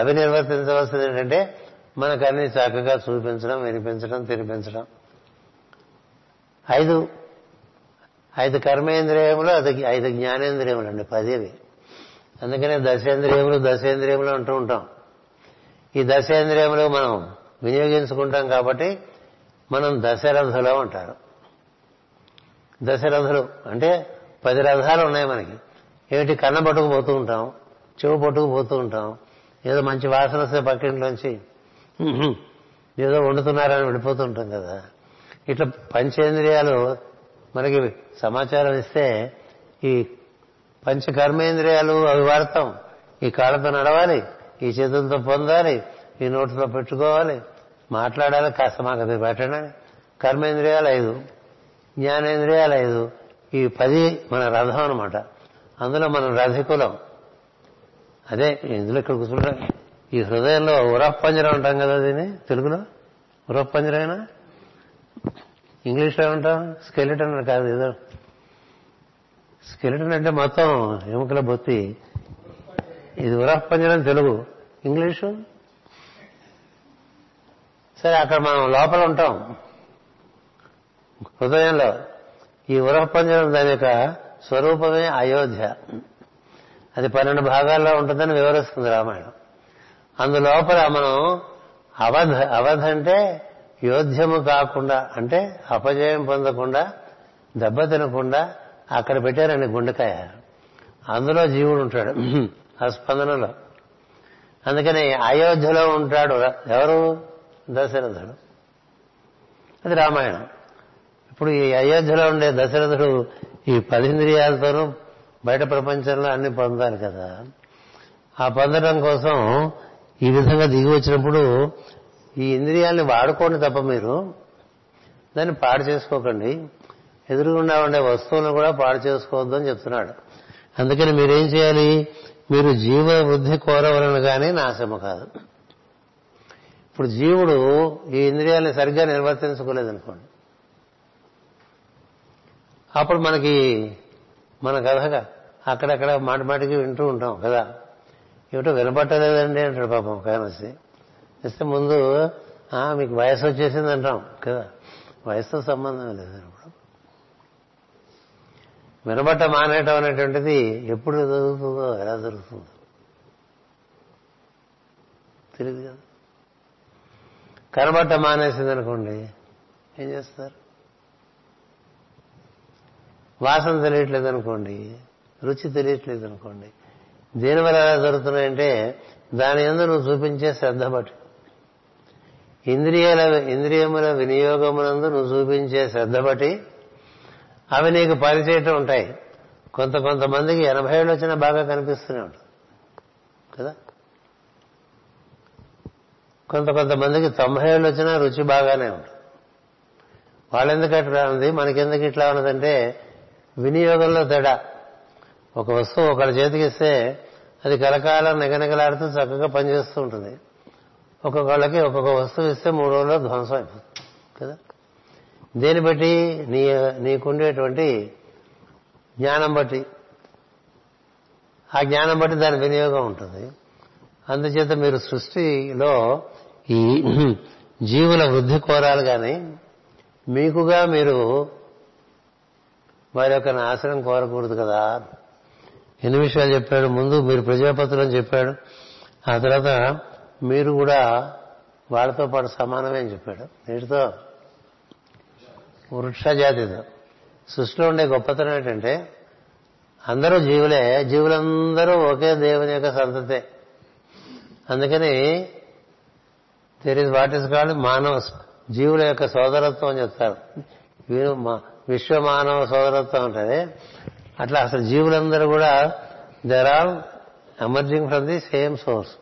అవి నిర్వర్తించవలసింది ఏంటంటే మనకన్నీ చక్కగా చూపించడం, వినిపించడం, తినిపించడం. 5 కర్మేంద్రియములు, అది 5 జ్ఞానేంద్రియములు అండి, 10. అందుకనే దశేంద్రియములు అంటూ ఉంటాం. ఈ దశేంద్రియములు మనం వినియోగించుకుంటాం కాబట్టి మనం దశరథులు అంటారు. దశరథులు అంటే 10 రథాలు ఉన్నాయి మనకి. ఏమిటి? కన్న పట్టుకుపోతూ ఉంటాం, చెవు పట్టుకుపోతూ ఉంటాం, ఏదో మంచి వాసన వస్తే పక్కింట్లోంచి ఏదో వండుతున్నారని వెళ్ళిపోతుంటాం కదా. ఇట్లా పంచేంద్రియాలు మనకి సమాచారం ఇస్తే ఈ పంచకర్మేంద్రియాలు అవివర్తం. ఈ కాళ్ళతో నడవాలి, ఈ చేతులతో పొందాలి, ఈ నోటితో పెట్టుకోవాలి, మాట్లాడాలి, కాస్త మాకు అది పెట్టండి. కర్మేంద్రియాలు 5, జ్ఞానేంద్రియాలు 5, ఈ 10 మన రథం అనమాట. అందులో మనం రథికులం. అదే ఇందులో ఇక్కడ కూర్చుంటాం. ఈ హృదయంలో ఉరపంజరం అంటాం కదా, దీన్ని తెలుగులో ఉరపంజరైనా, ఇంగ్లీష్లో ఏమంటాం స్కెలిటన్ కాదు, ఏదో స్కెలిటన్ అంటే మొత్తం ఎముకల బొత్తి. ఇది ఉరపంజరం తెలుగు, ఇంగ్లీషు. సరే, అక్కడ మనం లోపల ఉంటాం హృదయంలో. ఈ ఉరపంజరం దాని యొక్క స్వరూపమే అయోధ్య. అది 12 భాగాల్లో ఉంటుందని వివరిస్తుంది రామాయణం. అందులోపల మనం అవధ అంటే యోధ్యము కాకుండా, అంటే అపజయం పొందకుండా, దెబ్బ తినకుండా అక్కడ పెట్టారండి గుండెకాయ. అందులో జీవుడు ఉంటాడు ఆ స్పందనలో. అందుకని అయోధ్యలో ఉంటాడు ఎవరు? దశరథుడు. అది రామాయణం. ఇప్పుడు ఈ అయోధ్యలో ఉండే దశరథుడు ఈ 10 ఇంద్రియాలతోనూ బయట ప్రపంచంలో అన్ని పొందాలి కదా. ఆ పొందడం కోసం ఈ విధంగా దిగి వచ్చినప్పుడు ఈ ఇంద్రియాల్ని వాడుకోండి తప్ప మీరు దాన్ని పాడు చేసుకోకండి. ఎదురుగుండా ఉండే వస్తువులను కూడా పాడు చేసుకోవద్దు అని చెప్తున్నాడు. అందుకని మీరేం చేయాలి? మీరు జీవ వృద్ధి కోరవలను కానీ నాశము కాదు. ఇప్పుడు జీవుడు ఈ ఇంద్రియాల్ని సరిగ్గా నిర్వర్తించుకోలేదనుకోండి, అప్పుడు మన కథగా అక్కడక్కడ మాటిమాటికి వింటూ ఉంటాం కదా, ఏమిటో వినపట్టలేదండి అంటాడు పాపం. కానొస్తే ఇస్తే ముందు మీకు వయసు వచ్చేసింది అంటాం కదా. వయసుతో సంబంధం లేదు. వినబట్ట మానేయటం అనేటువంటిది ఎప్పుడు జరుగుతుందో, ఎలా జరుగుతుందో తెలియదు కదా. కనబట్ట మానేసింది అనుకోండి, ఏం చేస్తారు? వాసన తెలియట్లేదు అనుకోండి, రుచి తెలియట్లేదు అనుకోండి. దీనివల్ల ఎలా జరుగుతున్నాయంటే దాని యందు నువ్వు చూపించే శ్రద్ధ బట్టి, ఇంద్రియముల వినియోగమునందు నువ్వు చూపించే శ్రద్ధ బట్టి అవి నీకు పరిచేయటం ఉంటాయి. కొంతమందికి 80 ఏళ్ళు వచ్చినా బాగా కనిపిస్తూనే ఉంటుంది కదా. కొంతమందికి 90 ఏళ్ళు వచ్చినా రుచి బాగానే ఉంటుంది. వాళ్ళెందుకు అట్లా ఉంది, మనకెందుకు ఇట్లా ఉన్నదంటే వినియోగంలో తేడా. ఒక వస్తువు ఒకళ్ళ చేతికి ఇస్తే అది కలకాలం నిగనిగలాడుతూ చక్కగా పనిచేస్తూ ఉంటుంది. ఒక్కొక్కళ్ళకి ఒక్కొక్క వస్తువు ఇస్తే 3 రోజుల్లో ధ్వంసం అయిపోతుంది కదా. దీన్ని బట్టి నీకుండేటువంటి జ్ఞానం బట్టి, ఆ జ్ఞానం బట్టి దాని వినియోగం ఉంటుంది. అందుచేత మీరు సృష్టిలో ఈ జీవుల వృద్ధి కోరాలి కానీ మీకుగా మీరు వారి యొక్క నాశనం కోరకూడదు కదా. ఎన్ని విషయాలు చెప్పాడు? ముందు మీరు ప్రజాపతులు అని చెప్పాడు, ఆ తర్వాత మీరు కూడా వాళ్ళతో పాటు సమానమే అని చెప్పాడు. వీటితో వృక్షజాతితో సృష్టిలో ఉండే గొప్పతనం ఏంటంటే అందరూ జీవులే, జీవులందరూ ఒకే దేవుని యొక్క సంతతే. అందుకని there is what is called మానవ జీవుల యొక్క సోదరత్వం అని చెప్తారు. విశ్వమానవ సోదరత్వం ఉంటుంది. అట్లా అసలు జీవులందరూ కూడా there all emerging from the same source.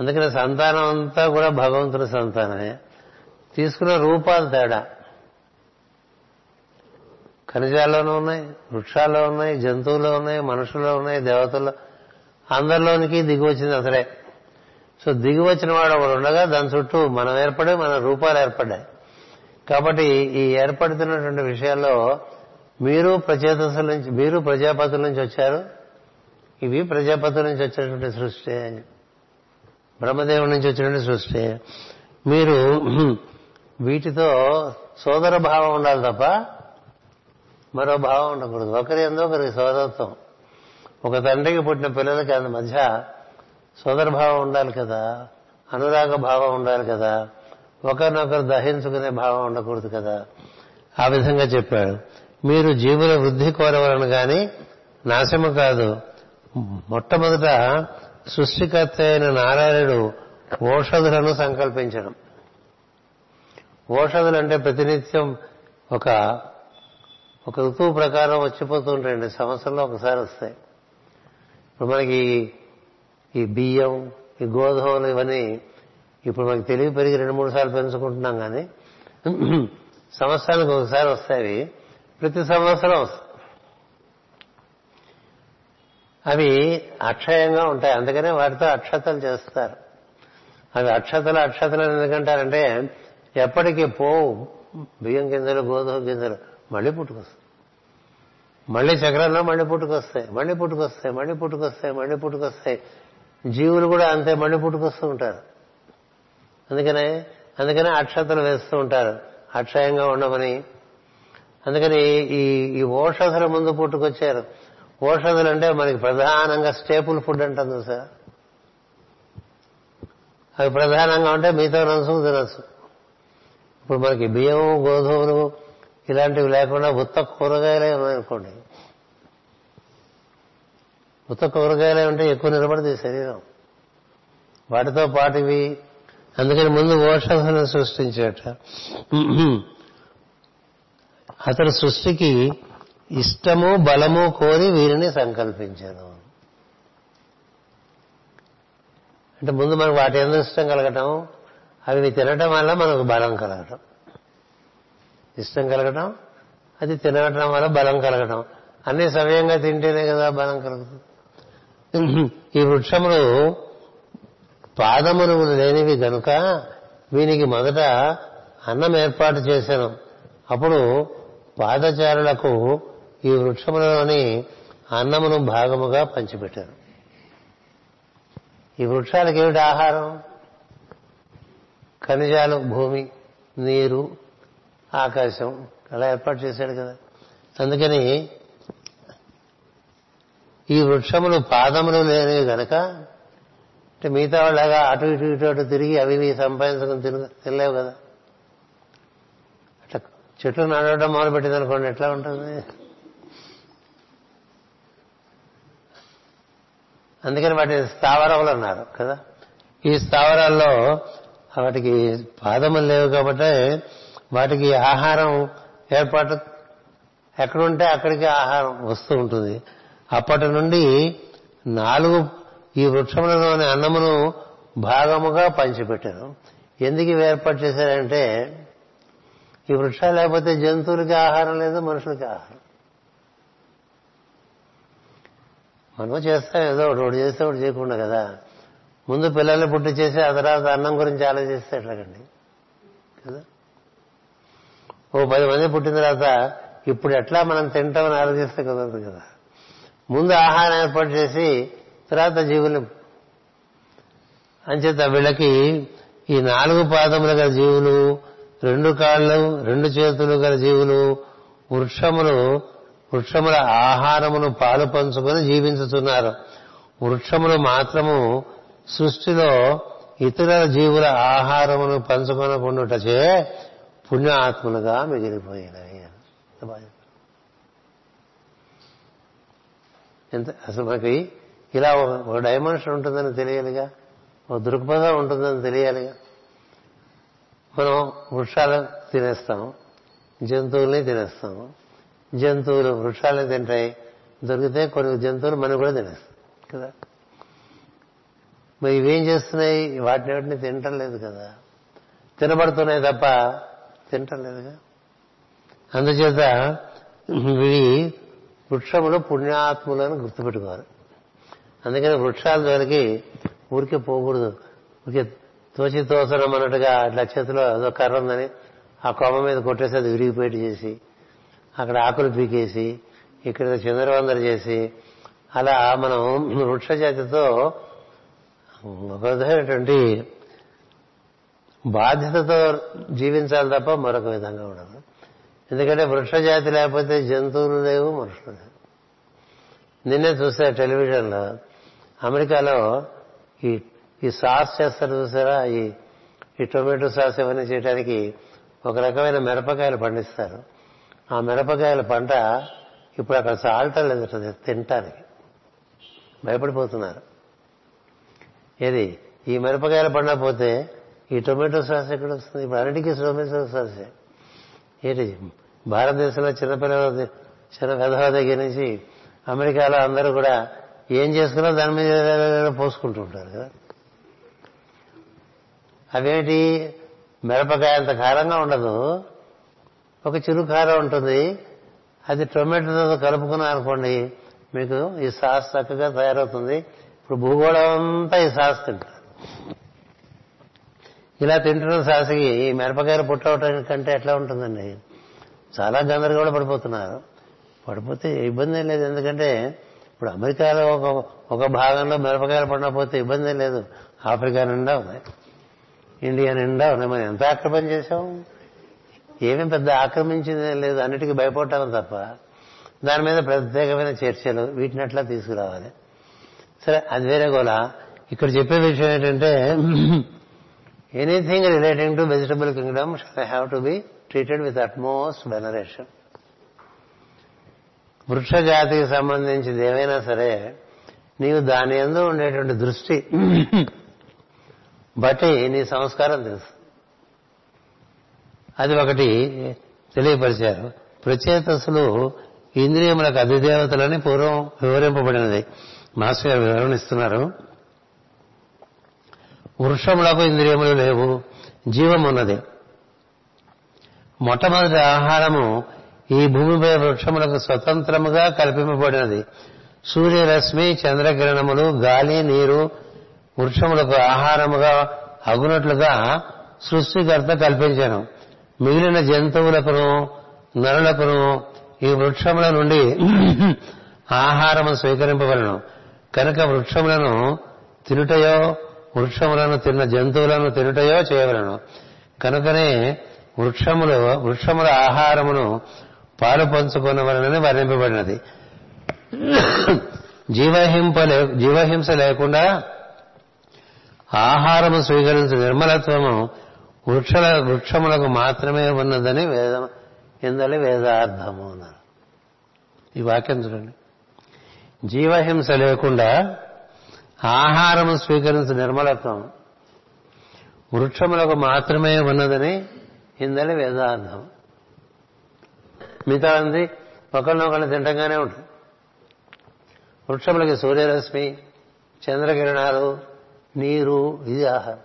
అందుకని సంతానం అంతా కూడా భగవంతుని సంతానమే. తీసుకున్న రూపాలు తేడా, ఖనిజాల్లోనూ ఉన్నాయి, వృక్షాల్లో ఉన్నాయి, జంతువుల్లో ఉన్నాయి, మనుషుల్లో ఉన్నాయి, దేవతల్లో, అందరిలోనికి దిగి వచ్చింది అసలే. సో దిగి వచ్చిన వాడు ఒకడు ఉండగా దాని చుట్టూ మనం ఏర్పడే మన రూపాలు ఏర్పడ్డాయి. కాబట్టి ఈ ఏర్పడుతున్నటువంటి విషయాల్లో మీరు ప్రజాపతుల నుంచి వచ్చారు, ఇవి ప్రజాపతుల నుంచి వచ్చినటువంటి సృష్టి, బ్రహ్మదేవుడి నుంచి వచ్చినటువంటి సృష్టి. మీరు వీటితో సోదర భావం ఉండాలి తప్ప మరో భావం ఉండకూడదు. ఒకరి ఎందు ఒకరికి సోదరత్వం. ఒక తండ్రికి పుట్టిన పిల్లలకి అందు మధ్య సోదర భావం ఉండాలి కదా, అనురాగ భావం ఉండాలి కదా, ఒకరినొకరు దహించుకునే భావం ఉండకూడదు కదా. ఆ విధంగా చెప్పాడు. మీరు జీవుల వృద్ధి కోరవలను కానీ నాశము కాదు. మొట్టమొదట సృష్టికర్త అయిన నారాయణుడు ఓషధులను సంకల్పించడం. ఓషధులు అంటే ప్రతినిత్యం ఒక ఒక ఋతువు ప్రకారం వచ్చిపోతూ ఉంటాయండి. సంవత్సరంలో ఒకసారి వస్తాయి. ఇప్పుడు మనకి ఈ బియ్యం, ఈ గోధుమలు, ఇవన్నీ ఇప్పుడు మనకి తెలివి పెరిగి 2-3 సార్లు పెంచుకుంటున్నాం. కానీ సంవత్సరానికి ఒకసారి వస్తాయి. ప్రతి సంవత్సరం వస్తాయి. అవి అక్షయంగా ఉంటాయి. అందుకనే వాటితో అక్షతలు చేస్తారు. అవి అక్షతలు ఎందుకంటారంటే ఎప్పటికీ పోవు. బియ్యం గింజలు, గోధుమ గింజలు మళ్ళీ పుట్టుకొస్తాయి. మళ్ళీ చక్రంలో మళ్ళీ పుట్టుకొస్తాయి. జీవులు కూడా అంతే, మళ్ళీ పుట్టుకొస్తూ ఉంటారు. అందుకనే అక్షతలు వేస్తూ ఉంటారు అక్షయంగా ఉండమని. అందుకని ఈ ఓషధుల ముందు పుట్టుకొచ్చారు. ఓషధులు అంటే మనకి ప్రధానంగా స్టేపుల్ ఫుడ్ అంటుంది సార్. అవి ప్రధానంగా ఉంటే మిగతా రంసు తినచ్చు. ఇప్పుడు మనకి బియ్యం, గోధుమలు ఇలాంటివి లేకుండా ఉత్త కూరగాయలే అనుకోండి. ఉత్త కూరగాయలే ఉంటే ఎక్కువ నిలబడదు శరీరం. వాటితో పాటు ఇవి. అందుకని ముందు ఓషధులను సృష్టించేట అతడు సృష్టికి ఇష్టము బలము కోరి వీరిని సంకల్పించాను అంటే ముందు మనకు వాటి ఎందుకు ఇష్టం కలగటం, అవి తినటం వల్ల మనకు బలం కలగటం. ఇష్టం కలగటం, అది తినటం వల్ల బలం కలగటం. అన్ని సమయంగా తింటేనే కదా బలం కలుగుతుంది. ఈ వృక్షములు పాదములు లేనివి కనుక వీనికి మొదట అన్నం ఏర్పాటు చేశాను. అప్పుడు పాదచారులకు ఈ వృక్షములలోని అన్నమును భాగముగా పంచిపెట్టారు. ఈ వృక్షాలకు ఏమిటి ఆహారం? ఖనిజాలు, భూమి, నీరు, ఆకాశం అలా ఏర్పాటు చేశాడు కదా. అందుకని ఈ వృక్షములు పాదములు లేనివి గనక అంటే మిగతా వాళ్ళగా అటు ఇటు ఇటు అటు తిరిగి అవి సంపాదించడం తినలేవు కదా. అట్లా చెట్లు నడవడం మొదలుపెట్టింది అనుకోండి ఎట్లా ఉంటుంది. అందుకని వాటి స్థావరాలు అన్నారు కదా. ఈ స్థావరాల్లో వాటికి పాదములు లేవు కాబట్టి వాటికి ఆహారం ఏర్పాటు ఎక్కడుంటే అక్కడికి ఆహారం వస్తూ ఉంటుంది. అప్పటి నుండి 4 ఈ వృక్షములలోని అన్నమును భాగముగా పంచిపెట్టారు. ఎందుకు ఇవి ఏర్పాటు చేశారంటే ఈ వృక్షాలు లేకపోతే జంతువులకి ఆహారం లేదు, మనుషులకి ఆహారం. మనం చేస్తాం ఏదో ఒకటి చేస్తే ఒకటి చేయకుండా కదా. ముందు పిల్లల్ని పుట్టి చేసి ఆ తర్వాత అన్నం గురించి ఆలోచిస్తే ఎట్లాగండి కదా. 10 మంది పుట్టిన తర్వాత ఇప్పుడు ఎట్లా మనం తింటామని ఆలోచిస్తే కుదరదు కదా. ముందు ఆహారం ఏర్పాటు చేసి తర్వాత జీవుల్ని. అంచేత వీళ్ళకి ఈ 4 పాదములు గల జీవులు, 2 కాళ్ళు, 2 చేతులు గల జీవులు వృక్షముల ఆహారమును పాలు పంచుకొని జీవించుతున్నారు. వృక్షములు మాత్రము సృష్టిలో ఇతర జీవుల ఆహారమును పంచుకొనకుండాటచే పుణ్యాత్ములుగా మిగిలిపోయినాయి. అసలు మనకి ఇలా ఒక డైమెన్షన్ ఉంటుందని తెలియాలిగా, ఒక దృక్పథం ఉంటుందని తెలియాలిగా. మనం వృక్షాలు తినేస్తాము, జంతువుల్ని తినేస్తాము. జంతువులు వృక్షాలని తింటాయి. దొరికితే కొన్ని జంతువులు మనం కూడా తినేస్తాం కదా. మరి ఇవేం చేస్తున్నాయి? వాటిని తినటం లేదు కదా, తినబడుతున్నాయి తప్ప తినటం లేదుగా. అందుచేత ఇవి వృక్షములు పుణ్యాత్ములను గుర్తుపెట్టుకోవాలి. అందుకని వృక్షాల దగ్గరికి ఊరికే పోకూడదు. ఊరికే తోచి తోసడం అన్నట్టుగా అట్లా చేతిలో ఏదో కర్ర ఉందని ఆ కొమ్మ మీద కొట్టేసి అది విరిగిపోయేటి చేసి అక్కడ ఆకులు పీకేసి ఇక్కడ చంద్రవందరు చేసి అలా మనం వృక్ష జాతితో ఒక విధమైనటువంటి బాధ్యతతో జీవించాలి తప్ప మరొక విధంగా ఉండదు. ఎందుకంటే వృక్ష జాతి లేకపోతే జంతువులు లేవు, మనుషులు లేవు. నిన్నే చూసా టెలివిజన్లో అమెరికాలో ఈ సాస్ చేస్తారు చూసారా, ఈ టొమాటో సాస్ ఇవన్నీ చేయడానికి ఒక రకమైన మిరపకాయలు పండిస్తారు. ఆ మిరపకాయల పంట ఇప్పుడు అక్కడ సాల్టం లేదు తినటానికి, భయపడిపోతున్నారు. ఏది ఈ మిరపకాయల పంట పోతే ఈ టొమాటో సాస్ ఎక్కడ వస్తుంది? ఇప్పుడు అన్నిటికీ టొమాటో సాసే. ఏంటి భారతదేశంలో చిన్నపిల్లల చిన్న వెధవ దగ్గర నుంచి అమెరికాలో అందరూ కూడా ఏం చేసుకున్నా దాని మీద పోసుకుంటూ ఉంటారు కదా. అవేంటి, మిరపకాయ అంత కారంగా ఉండదు, ఒక చిరు కారం ఉంటుంది, అది టొమాటోతో కలుపుకున్నారనుకోండి మీకు ఈ సాస్ చక్కగా తయారవుతుంది. ఇప్పుడు భూగోళం అంతా ఈ సాస్ తింటారు. ఇలా తింటున్న సాస్కి ఈ మిరపకాయలు పుట్టవటం కంటే ఎట్లా ఉంటుందండి, చాలా గందరగోళ పడిపోతున్నారు. పడిపోతే ఇబ్బంది ఏం లేదు, ఎందుకంటే ఇప్పుడు అమెరికాలో ఒక భాగంలో మిరపకాయలు పడకపోతే ఇబ్బంది ఏం లేదు. ఆఫ్రికా నిండా ఉన్నాయి, ఇండియా నిండా ఉన్నాయి. మనం ఎంత ఆక్రమణ చేశాం, ఏమేం పెద్ద ఆక్రమించింది లేదు, అన్నిటికీ భయపడటం తప్ప దాని మీద ప్రత్యేకమైన చర్చలు వీటిని అట్లా తీసుకురావాలి. సరే, అది వేరే గోళ. ఇక్కడ చెప్పే విషయం ఏంటంటే anything relating to vegetable kingdom should have to be treated with utmost veneration. వృక్ష జాతికి సంబంధించింది ఏమైనా సరే నీవు దాని యందు ఉండేటువంటి దృష్టి బట్టి నీ సంస్కారం తెలుసు. అది ఒకటి తెలియపరిచారు. ప్రచేతసులు ఇంద్రియములకు అధిదేవతలని పూర్వం వివరింపబడినది. మాస్టర్ గారు వివరణ ఇస్తున్నారు. వృక్షములకు ఇంద్రియములు లేవు, జీవమున్నది. మొట్టమొదటి ఆహారము ఈ భూమిపై వృక్షములకు స్వతంత్రముగా కల్పింపబడినది. సూర్యరశ్మి, చంద్రకిరణములు, గాలి, నీరు వృక్షములకు ఆహారముగా అగునట్లుగా సృష్టికర్త కల్పించాను. మిగిలిన జంతువులకును నరులకును ఈ వృక్షముల నుండి ఆహారము స్వీకరింపవలను. కనుక వృక్షములను తినుటయో వృక్షములను తిన్న జంతువులను తినుటయో చేయవలను. కనుకనే వృక్షముల ఆహారమును పాలు పంచుకున్నవలనని వర్ణింపబడినది. జీవహింస లేకుండా ఆహారము స్వీకరించే నిర్మలత్వము వృక్షములకు మాత్రమే ఉన్నదని వేదార్థము అన్నారు. ఈ వాక్యం చూడండి. జీవహింస లేకుండా ఆహారము స్వీకరించే నిర్మలత్వం వృక్షములకు మాత్రమే ఉన్నదని ఇందని వేదార్థం. మిగతా ఉంది ఒకళ్ళనొకళ్ళు తింటంగానే ఉంటుంది. వృక్షములకి సూర్యరశ్మి, చంద్రకిరణాలు, నీరు ఇది ఆహారం.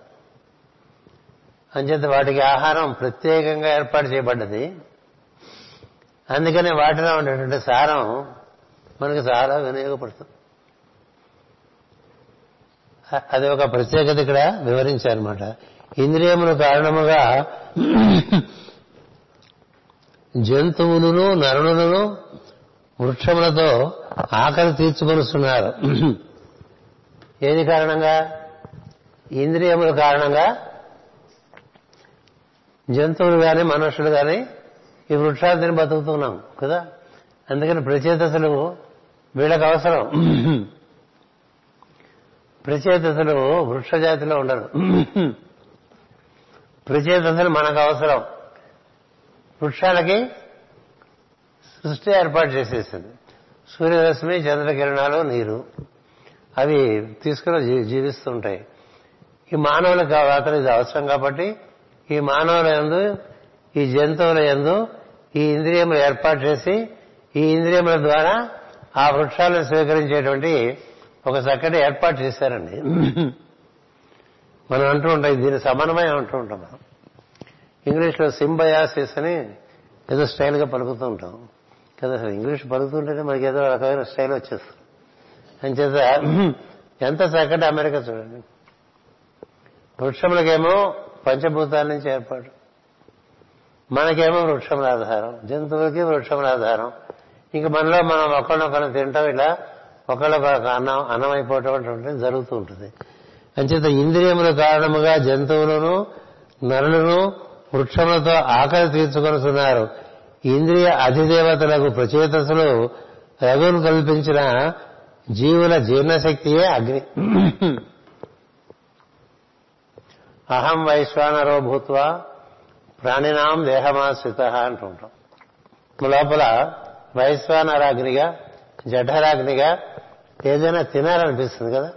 అంచేత వాటికి ఆహారం ప్రత్యేకంగా ఏర్పాటు చేయబడ్డది. అందుకనే వాటిలో ఉండేటువంటి సారం మనకు చాలా వినియోగపడుతుంది. అది ఒక ప్రత్యేకత ఇక్కడ వివరించారనమాట. ఇంద్రియముల కారణముగా జంతువులను నరులను వృక్షములతో ఆకలి తీర్చుకొనిస్తున్నారు. ఏది కారణంగా? ఇంద్రియముల కారణంగా జంతువులు కానీ మనుషులు కానీ ఈ వృక్షాలు తిని బతుకుతున్నాం కదా. అందుకని ప్రచేతసులు వీళ్ళకి అవసరం. ప్రచేతసులు వృక్ష జాతిలో ఉండరు. ప్రచేతసులు మనకు అవసరం. వృక్షాలకి సృష్టి ఏర్పాటు చేసేసింది. సూర్యరశ్మి, చంద్రకిరణాలు, నీరు అవి తీసుకుని జీవిస్తుంటాయి. ఈ మానవులకు మాత్రం ఇది అవసరం కాబట్టి ఈ మానవుల యందు ఈ జంతువుల యందు ఈ ఇంద్రియములు ఏర్పాటు చేసి ఈ ఇంద్రియముల ద్వారా ఆ వృక్షాలను స్వీకరించేటువంటి ఒక చక్కటి ఏర్పాటు చేశారండి. మనం అంటూ ఉంటాం దీని సమన్వయం అంటూ ఉంటాం. మనం ఇంగ్లీష్లో సింబయాసిస్ అని ఏదో స్టైల్గా పలుకుతూ ఉంటాం కదా. అసలు ఇంగ్లీష్ పలుకుతుంటేనే మనకి ఏదో రకమైన స్టైల్ వచ్చేస్తుంది. అంచేత ఎంత చక్కటి అమెరికా చూడండి. వృక్షములకేమో పంచభూతాల నుంచి ఏర్పాటు, మనకేమో వృక్షముల ఆధారం, జంతువులకి వృక్షముల ఆధారం. ఇంకా మనలో మనం ఒకళ్ళొకళ్ళని తింటాం, ఇలా ఒకళ్ళొకళ్ళకి అన్నం అయిపోవటం అంటే జరుగుతూ ఉంటుంది. అంచేత ఇంద్రియముల కారణముగా జంతువులను నరులను వృక్షములతో ఆకలి తీర్చుకొనిస్తున్నారు. ఇంద్రియ అధిదేవతలకు ప్రచేతసులు రఘువును కల్పించిన జీవుల జీర్ణశక్తియే అగ్ని. అహం వైశ్వానరో భూత్వా ప్రాణినాం దేహమాశ్రిత అంటూ ఉంటాం. లోపల వైశ్వానరాగ్నిగా జఠరాగ్నిగా ఏదైనా తినాలనిపిస్తుంది కదా.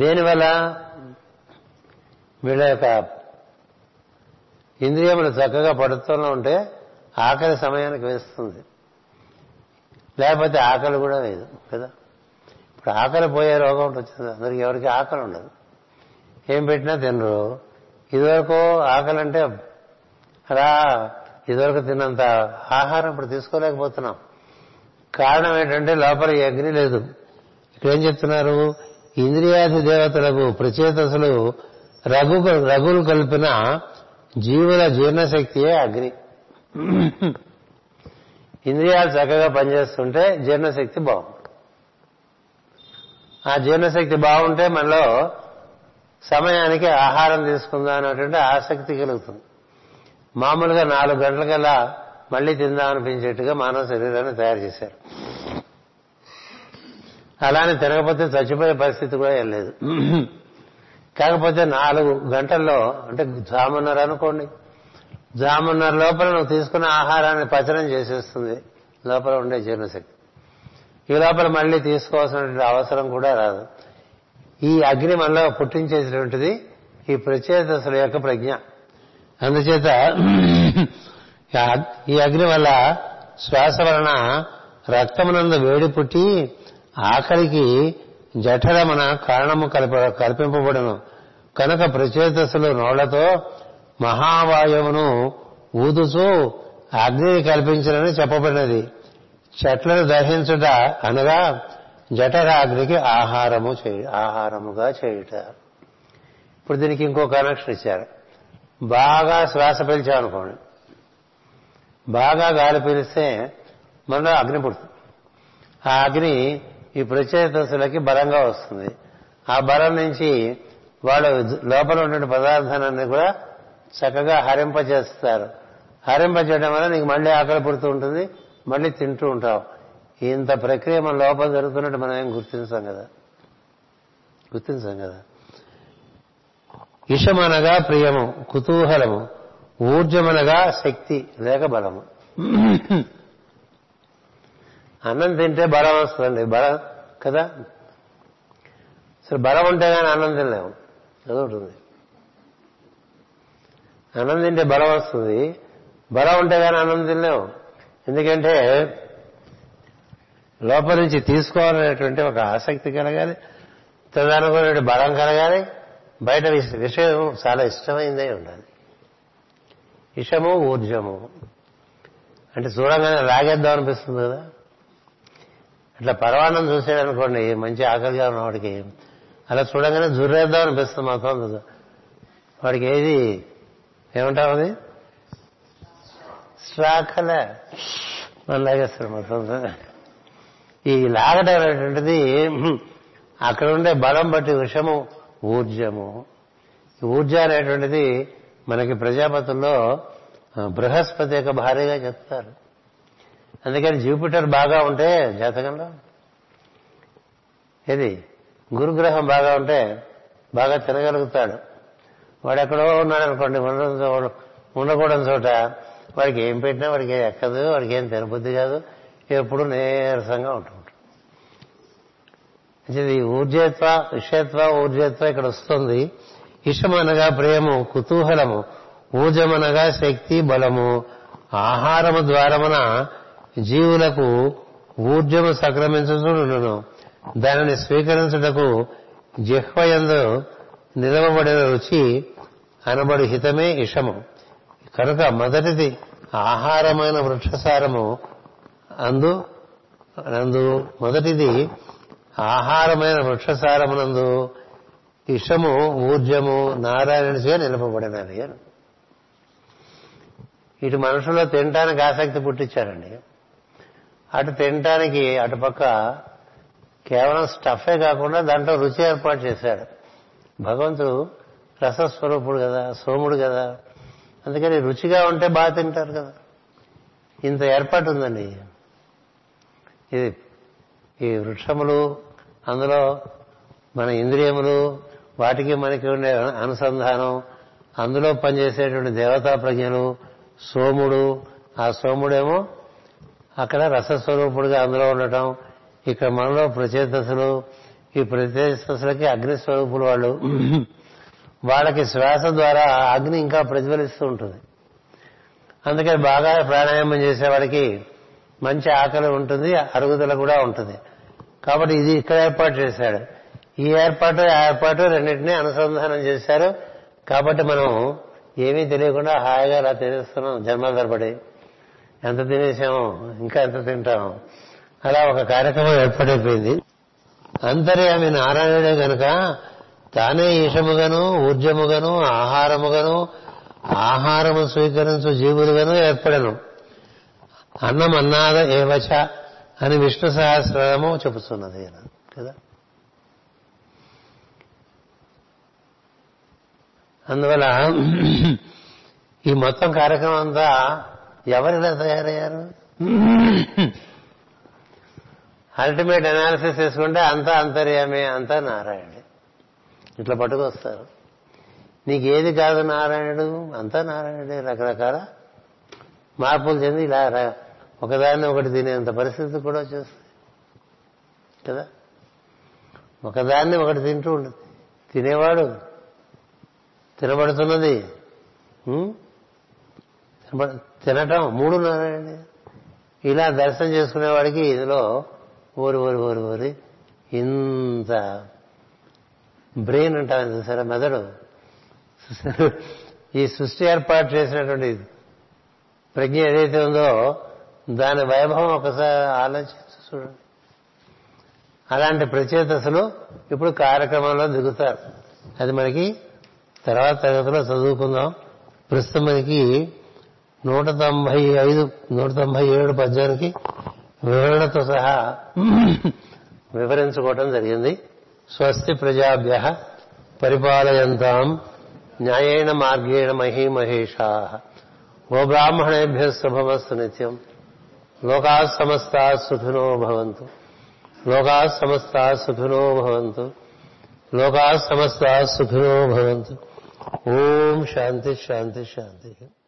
దేనివల్ల? వీళ్ళ యొక్క ఇంద్రియములు చక్కగా పడుతూనే ఉంటే ఆకలి సమయానికి వేస్తుంది, లేకపోతే ఆకలి కూడా లేదు కదా. ఇప్పుడు ఆకలి పోయే రోగం ఒకటి వచ్చింది అందరికి, ఎవరికి ఆకలి ఉండదు, ఏం పెట్టినా తినరు. ఇదివరకు ఆకలి అంటే అలా ఇదివరకు తిన్నంత ఆహారం ఇప్పుడు తీసుకోలేకపోతున్నాం. కారణం ఏంటంటే లోపల ఈ అగ్ని లేదు. ఇక్కడేం చెప్తున్నారు, ఇంద్రియాది దేవతలకు ప్రచేతసులు రఘులు కలిపిన జీవుల జీర్ణశక్తియే అగ్ని. ఇంద్రియాలు చక్కగా పనిచేస్తుంటే జీర్ణశక్తి బాగుంటుంది. ఆ జీర్ణశక్తి బాగుంటే మనలో సమయానికి ఆహారం తీసుకుందాం అనేటువంటి ఆసక్తి కలుగుతుంది. మామూలుగా 4 గంటలకల్లా మళ్లీ తిందాం అనిపించేట్టుగా మానవ శరీరాన్ని తయారు చేశారు. అలానే తినకపోతే చచ్చిపోయే పరిస్థితి కూడా ఏం లేదు. కాకపోతే 4 గంటల్లో అంటే జామున్నర అనుకోండి, జామున్నర లోపల నువ్వు తీసుకున్న ఆహారాన్ని పచనం చేసేస్తుంది లోపల ఉండే జీర్ణశక్తి. ఈ లోపల మళ్లీ తీసుకోవాల్సినటువంటి అవసరం కూడా రాదు. ఈ అగ్ని మనలో పుట్టించేసినటువంటిది ఈ ప్రచేతసుల యొక్క ప్రజ్ఞ. అందుచేత ఈ అగ్ని వల్ల శ్వాస వలన రక్తమునందు వేడి పుట్టి ఆకలికి జఠరమున కారణము కల్పింపబడును. కనుక ప్రచేతసులు నోళ్లతో మహావాయువును ఊదుచూ అగ్నిని కల్పించనని చెప్పబడినది. చెట్లను దహించుట అనగా జఠరాగ్నికి ఆహారముగా చేయుట. ఇప్పుడు దీనికి ఇంకో కనెక్షన్ ఇచ్చారు. బాగా శ్వాస పీల్చామనుకోండి, బాగా గాలి పీలిస్తే మనలో అగ్ని పుడుతుంది. ఆ అగ్ని ఈ ప్రచేతసులకి బలంగా వస్తుంది. ఆ బలం నుంచి వాళ్ళు లోపల ఉండే పదార్థాలన్నీ కూడా చక్కగా హరింపజేస్తారు. హరింపజేయడం వల్ల నీకు మళ్లీ ఆకలి పుడుతూ ఉంటుంది, మళ్లీ తింటూ ఉంటావు. ఇంత ప్రక్రియ మన లోపల జరుగుతున్నట్టు మనం ఏం గుర్తించాం కదా. ఇషమనగా ప్రియము, కుతూహలము. ఊర్జమనగా శక్తి లేక బలము. అన్నం తింటే బలం వస్తుందండి, బలం కదా. అసలు బలం ఉంటే కానీ అన్నం తినలేము, అదొకటి. అన్నం తింటే బలం వస్తుంది, బలం ఉంటే కానీ అన్నం తినలేము. ఎందుకంటే లోపల నుంచి తీసుకోవాలనేటువంటి ఒక ఆసక్తి కలగాలి, తదనుకునే బలం కలగాలి. బయట విషయం చాలా ఇష్టమైందే ఉండాలి. ఇషము ఊర్జము అంటే చూడంగానే లాగేద్దాం అనిపిస్తుంది కదా. అట్లా పరమాన్నం చూసేదనుకోండి, మంచి ఆకలిగా ఉన్నవాడికి అలా చూడంగానే జుర్రేద్దాం అనిపిస్తుంది మొత్తం. వాడికి ఏది ఏమంటాం, అది శ్రాకలే మనం లాగేస్తారు మొత్తం. ఈ లాగడం అనేటువంటిది అక్కడ ఉండే బలం బట్టి విషము ఊర్జము. ఈ ఊర్జ అనేటువంటిది మనకి ప్రజాపతుల్లో బృహస్పతి యొక్క భారీగా చెప్తారు. అందుకని జూపిటర్ బాగా ఉంటే జాతకంలో, ఇది గురుగ్రహం బాగా ఉంటే బాగా తినగలుగుతాడు. వాడు ఎక్కడో ఉన్నాడు అనుకోండి, ఉండకూడని చోట వాడికి ఏం పెట్టినా వాడికి ఏం ఎక్కదు, వాడికి ఏం తినబుద్ధి కాదు, ఎప్పుడు నీరసంగా ఉంటుంటాడు. ఇది ఊర్జత్వ ఇక్కడ వస్తుంది. ఇషమనగా ప్రేము, కుతూహలము. ఊర్జమనగా శక్తి, బలము. ఆహారము ద్వారమున జీవులకు ఊర్జము సంక్రమించును. దానిని స్వీకరించుటకు జిహ్వయందు నిలవబడిన రుచి అనబడి హితమే ఇషము. కనుక మొదటిది ఆహారమైన వృక్షసారము నందు మొదటిది ఆహారమైన వృక్షసారమునందు ఇషము ఊర్జము నారాయణునిచే నిలపబడినది. ఇటు మనుషుల్లో తినటానికి ఆసక్తి పుట్టించారండి, అటు తినటానికి అటుపక్క కేవలం స్టఫే కాకుండా దాంట్లో రుచి ఏర్పాటు చేశాడు. భగవంతుడు రసస్వరూపుడు కదా, సోముడు కదా, అందుకని రుచిగా ఉంటే బాగా తింటారు కదా. ఇంత ఏర్పాటు ఉందండి. ఇది ఈ వృక్షములు, అందులో మన ఇంద్రియములు, వాటికి మనకి ఉండే అనుసంధానం, అందులో పనిచేసేటువంటి దేవతా ప్రజ్ఞలు, సోముడు. ఆ సోముడేమో అక్కడ రసస్వరూపుడుగా అందులో ఉండటం, ఇక్కడ మనలో ప్రచేతసులు. ఈ ప్రచేతసులకి అగ్నిస్వరూపులు వాళ్ళు. వాళ్ళకి శ్వాస ద్వారా అగ్ని ఇంకా ప్రజ్వలిస్తూ ఉంటుంది. అందుకని బాగా ప్రాణాయామం చేసేవాడికి మంచి ఆకలి ఉంటుంది, అరుగుదల కూడా ఉంటుంది. కాబట్టి ఇది ఇక్కడ ఏర్పాటు చేశాడు. ఈ ఏర్పాటు ఆ ఏర్పాటు రెండింటినీ అనుసంధానం చేశారు. కాబట్టి మనం ఏమీ తెలియకుండా హాయిగా ఇలా తినేస్తున్నాం. జన్మల తరబడి ఎంత తినేసాము, ఇంకా ఎంత తింటాము, అలా ఒక కార్యక్రమం ఏర్పాటైపోయింది. అంతర్యామి నారాయణుడే కనుక తానే ఈషముగాను ఊర్జముగాను ఆహారముగాను ఆహారము స్వీకరించు జీవులుగాను ఏర్పడను. అన్నం అన్నాద ఏవచ అని విష్ణు సహస్రనామం చెబుతున్నది కదా. అందువల్ల ఈ మొత్తం కార్యక్రమం అంతా ఎవరిలా తయారయ్యారు? అల్టిమేట్ అనాలిసిస్ చేసుకుంటే అంతా అంతర్యామే, అంతా నారాయణుడే. ఇట్లా పట్టుకొస్తారు. నీకేది కాదు నారాయణుడు, అంతా నారాయణుడే. రకరకాల మార్పులు చెంది ఇలా ఒకదాన్ని ఒకటి తినేంత పరిస్థితి కూడా వచ్చేస్తుంది కదా. ఒకదాన్ని ఒకటి తింటూ ఉంటుంది. తినేవాడు, తినబడుతున్నది, తినటం, మూడు నారాయణుడే. ఇలా దర్శనం చేసుకునేవాడికి ఇందులో ఊరి ఇంత బ్రెయిన్ అంటారు చూసారా, మెదడు. ఈ సృష్టి ఏర్పాటు చేసినటువంటి ప్రజ్ఞ ఏదైతే ఉందో దాని వైభవం ఒకసారి ఆలోచించి చూడండి. అలాంటి ప్రచేతసులు ఇప్పుడు కార్యక్రమంలో దిగుతారు. అది మనకి తర్వాత తరగతిలో చదువుకుందాం. ప్రస్తుతం మనకి 197 పద్యానికి వివరణతో సహా వివరించుకోవటం జరిగింది. స్వస్తి ప్రజాభ్యః పరిపాలయంతాం న్యాయేన మార్గేణ మహీ మహేషాః. గోబ్రాహ్మణేభ్యః శుభమస్తు నిత్యం. లోకాః సమస్తాః సుఖినో భవంతు. లోకాః సమస్తాః సుఖినో భవంతు. లోకాః సమస్తాః సుఖినో భవంతు. ఓం శాంతి శాంతి శాంతి.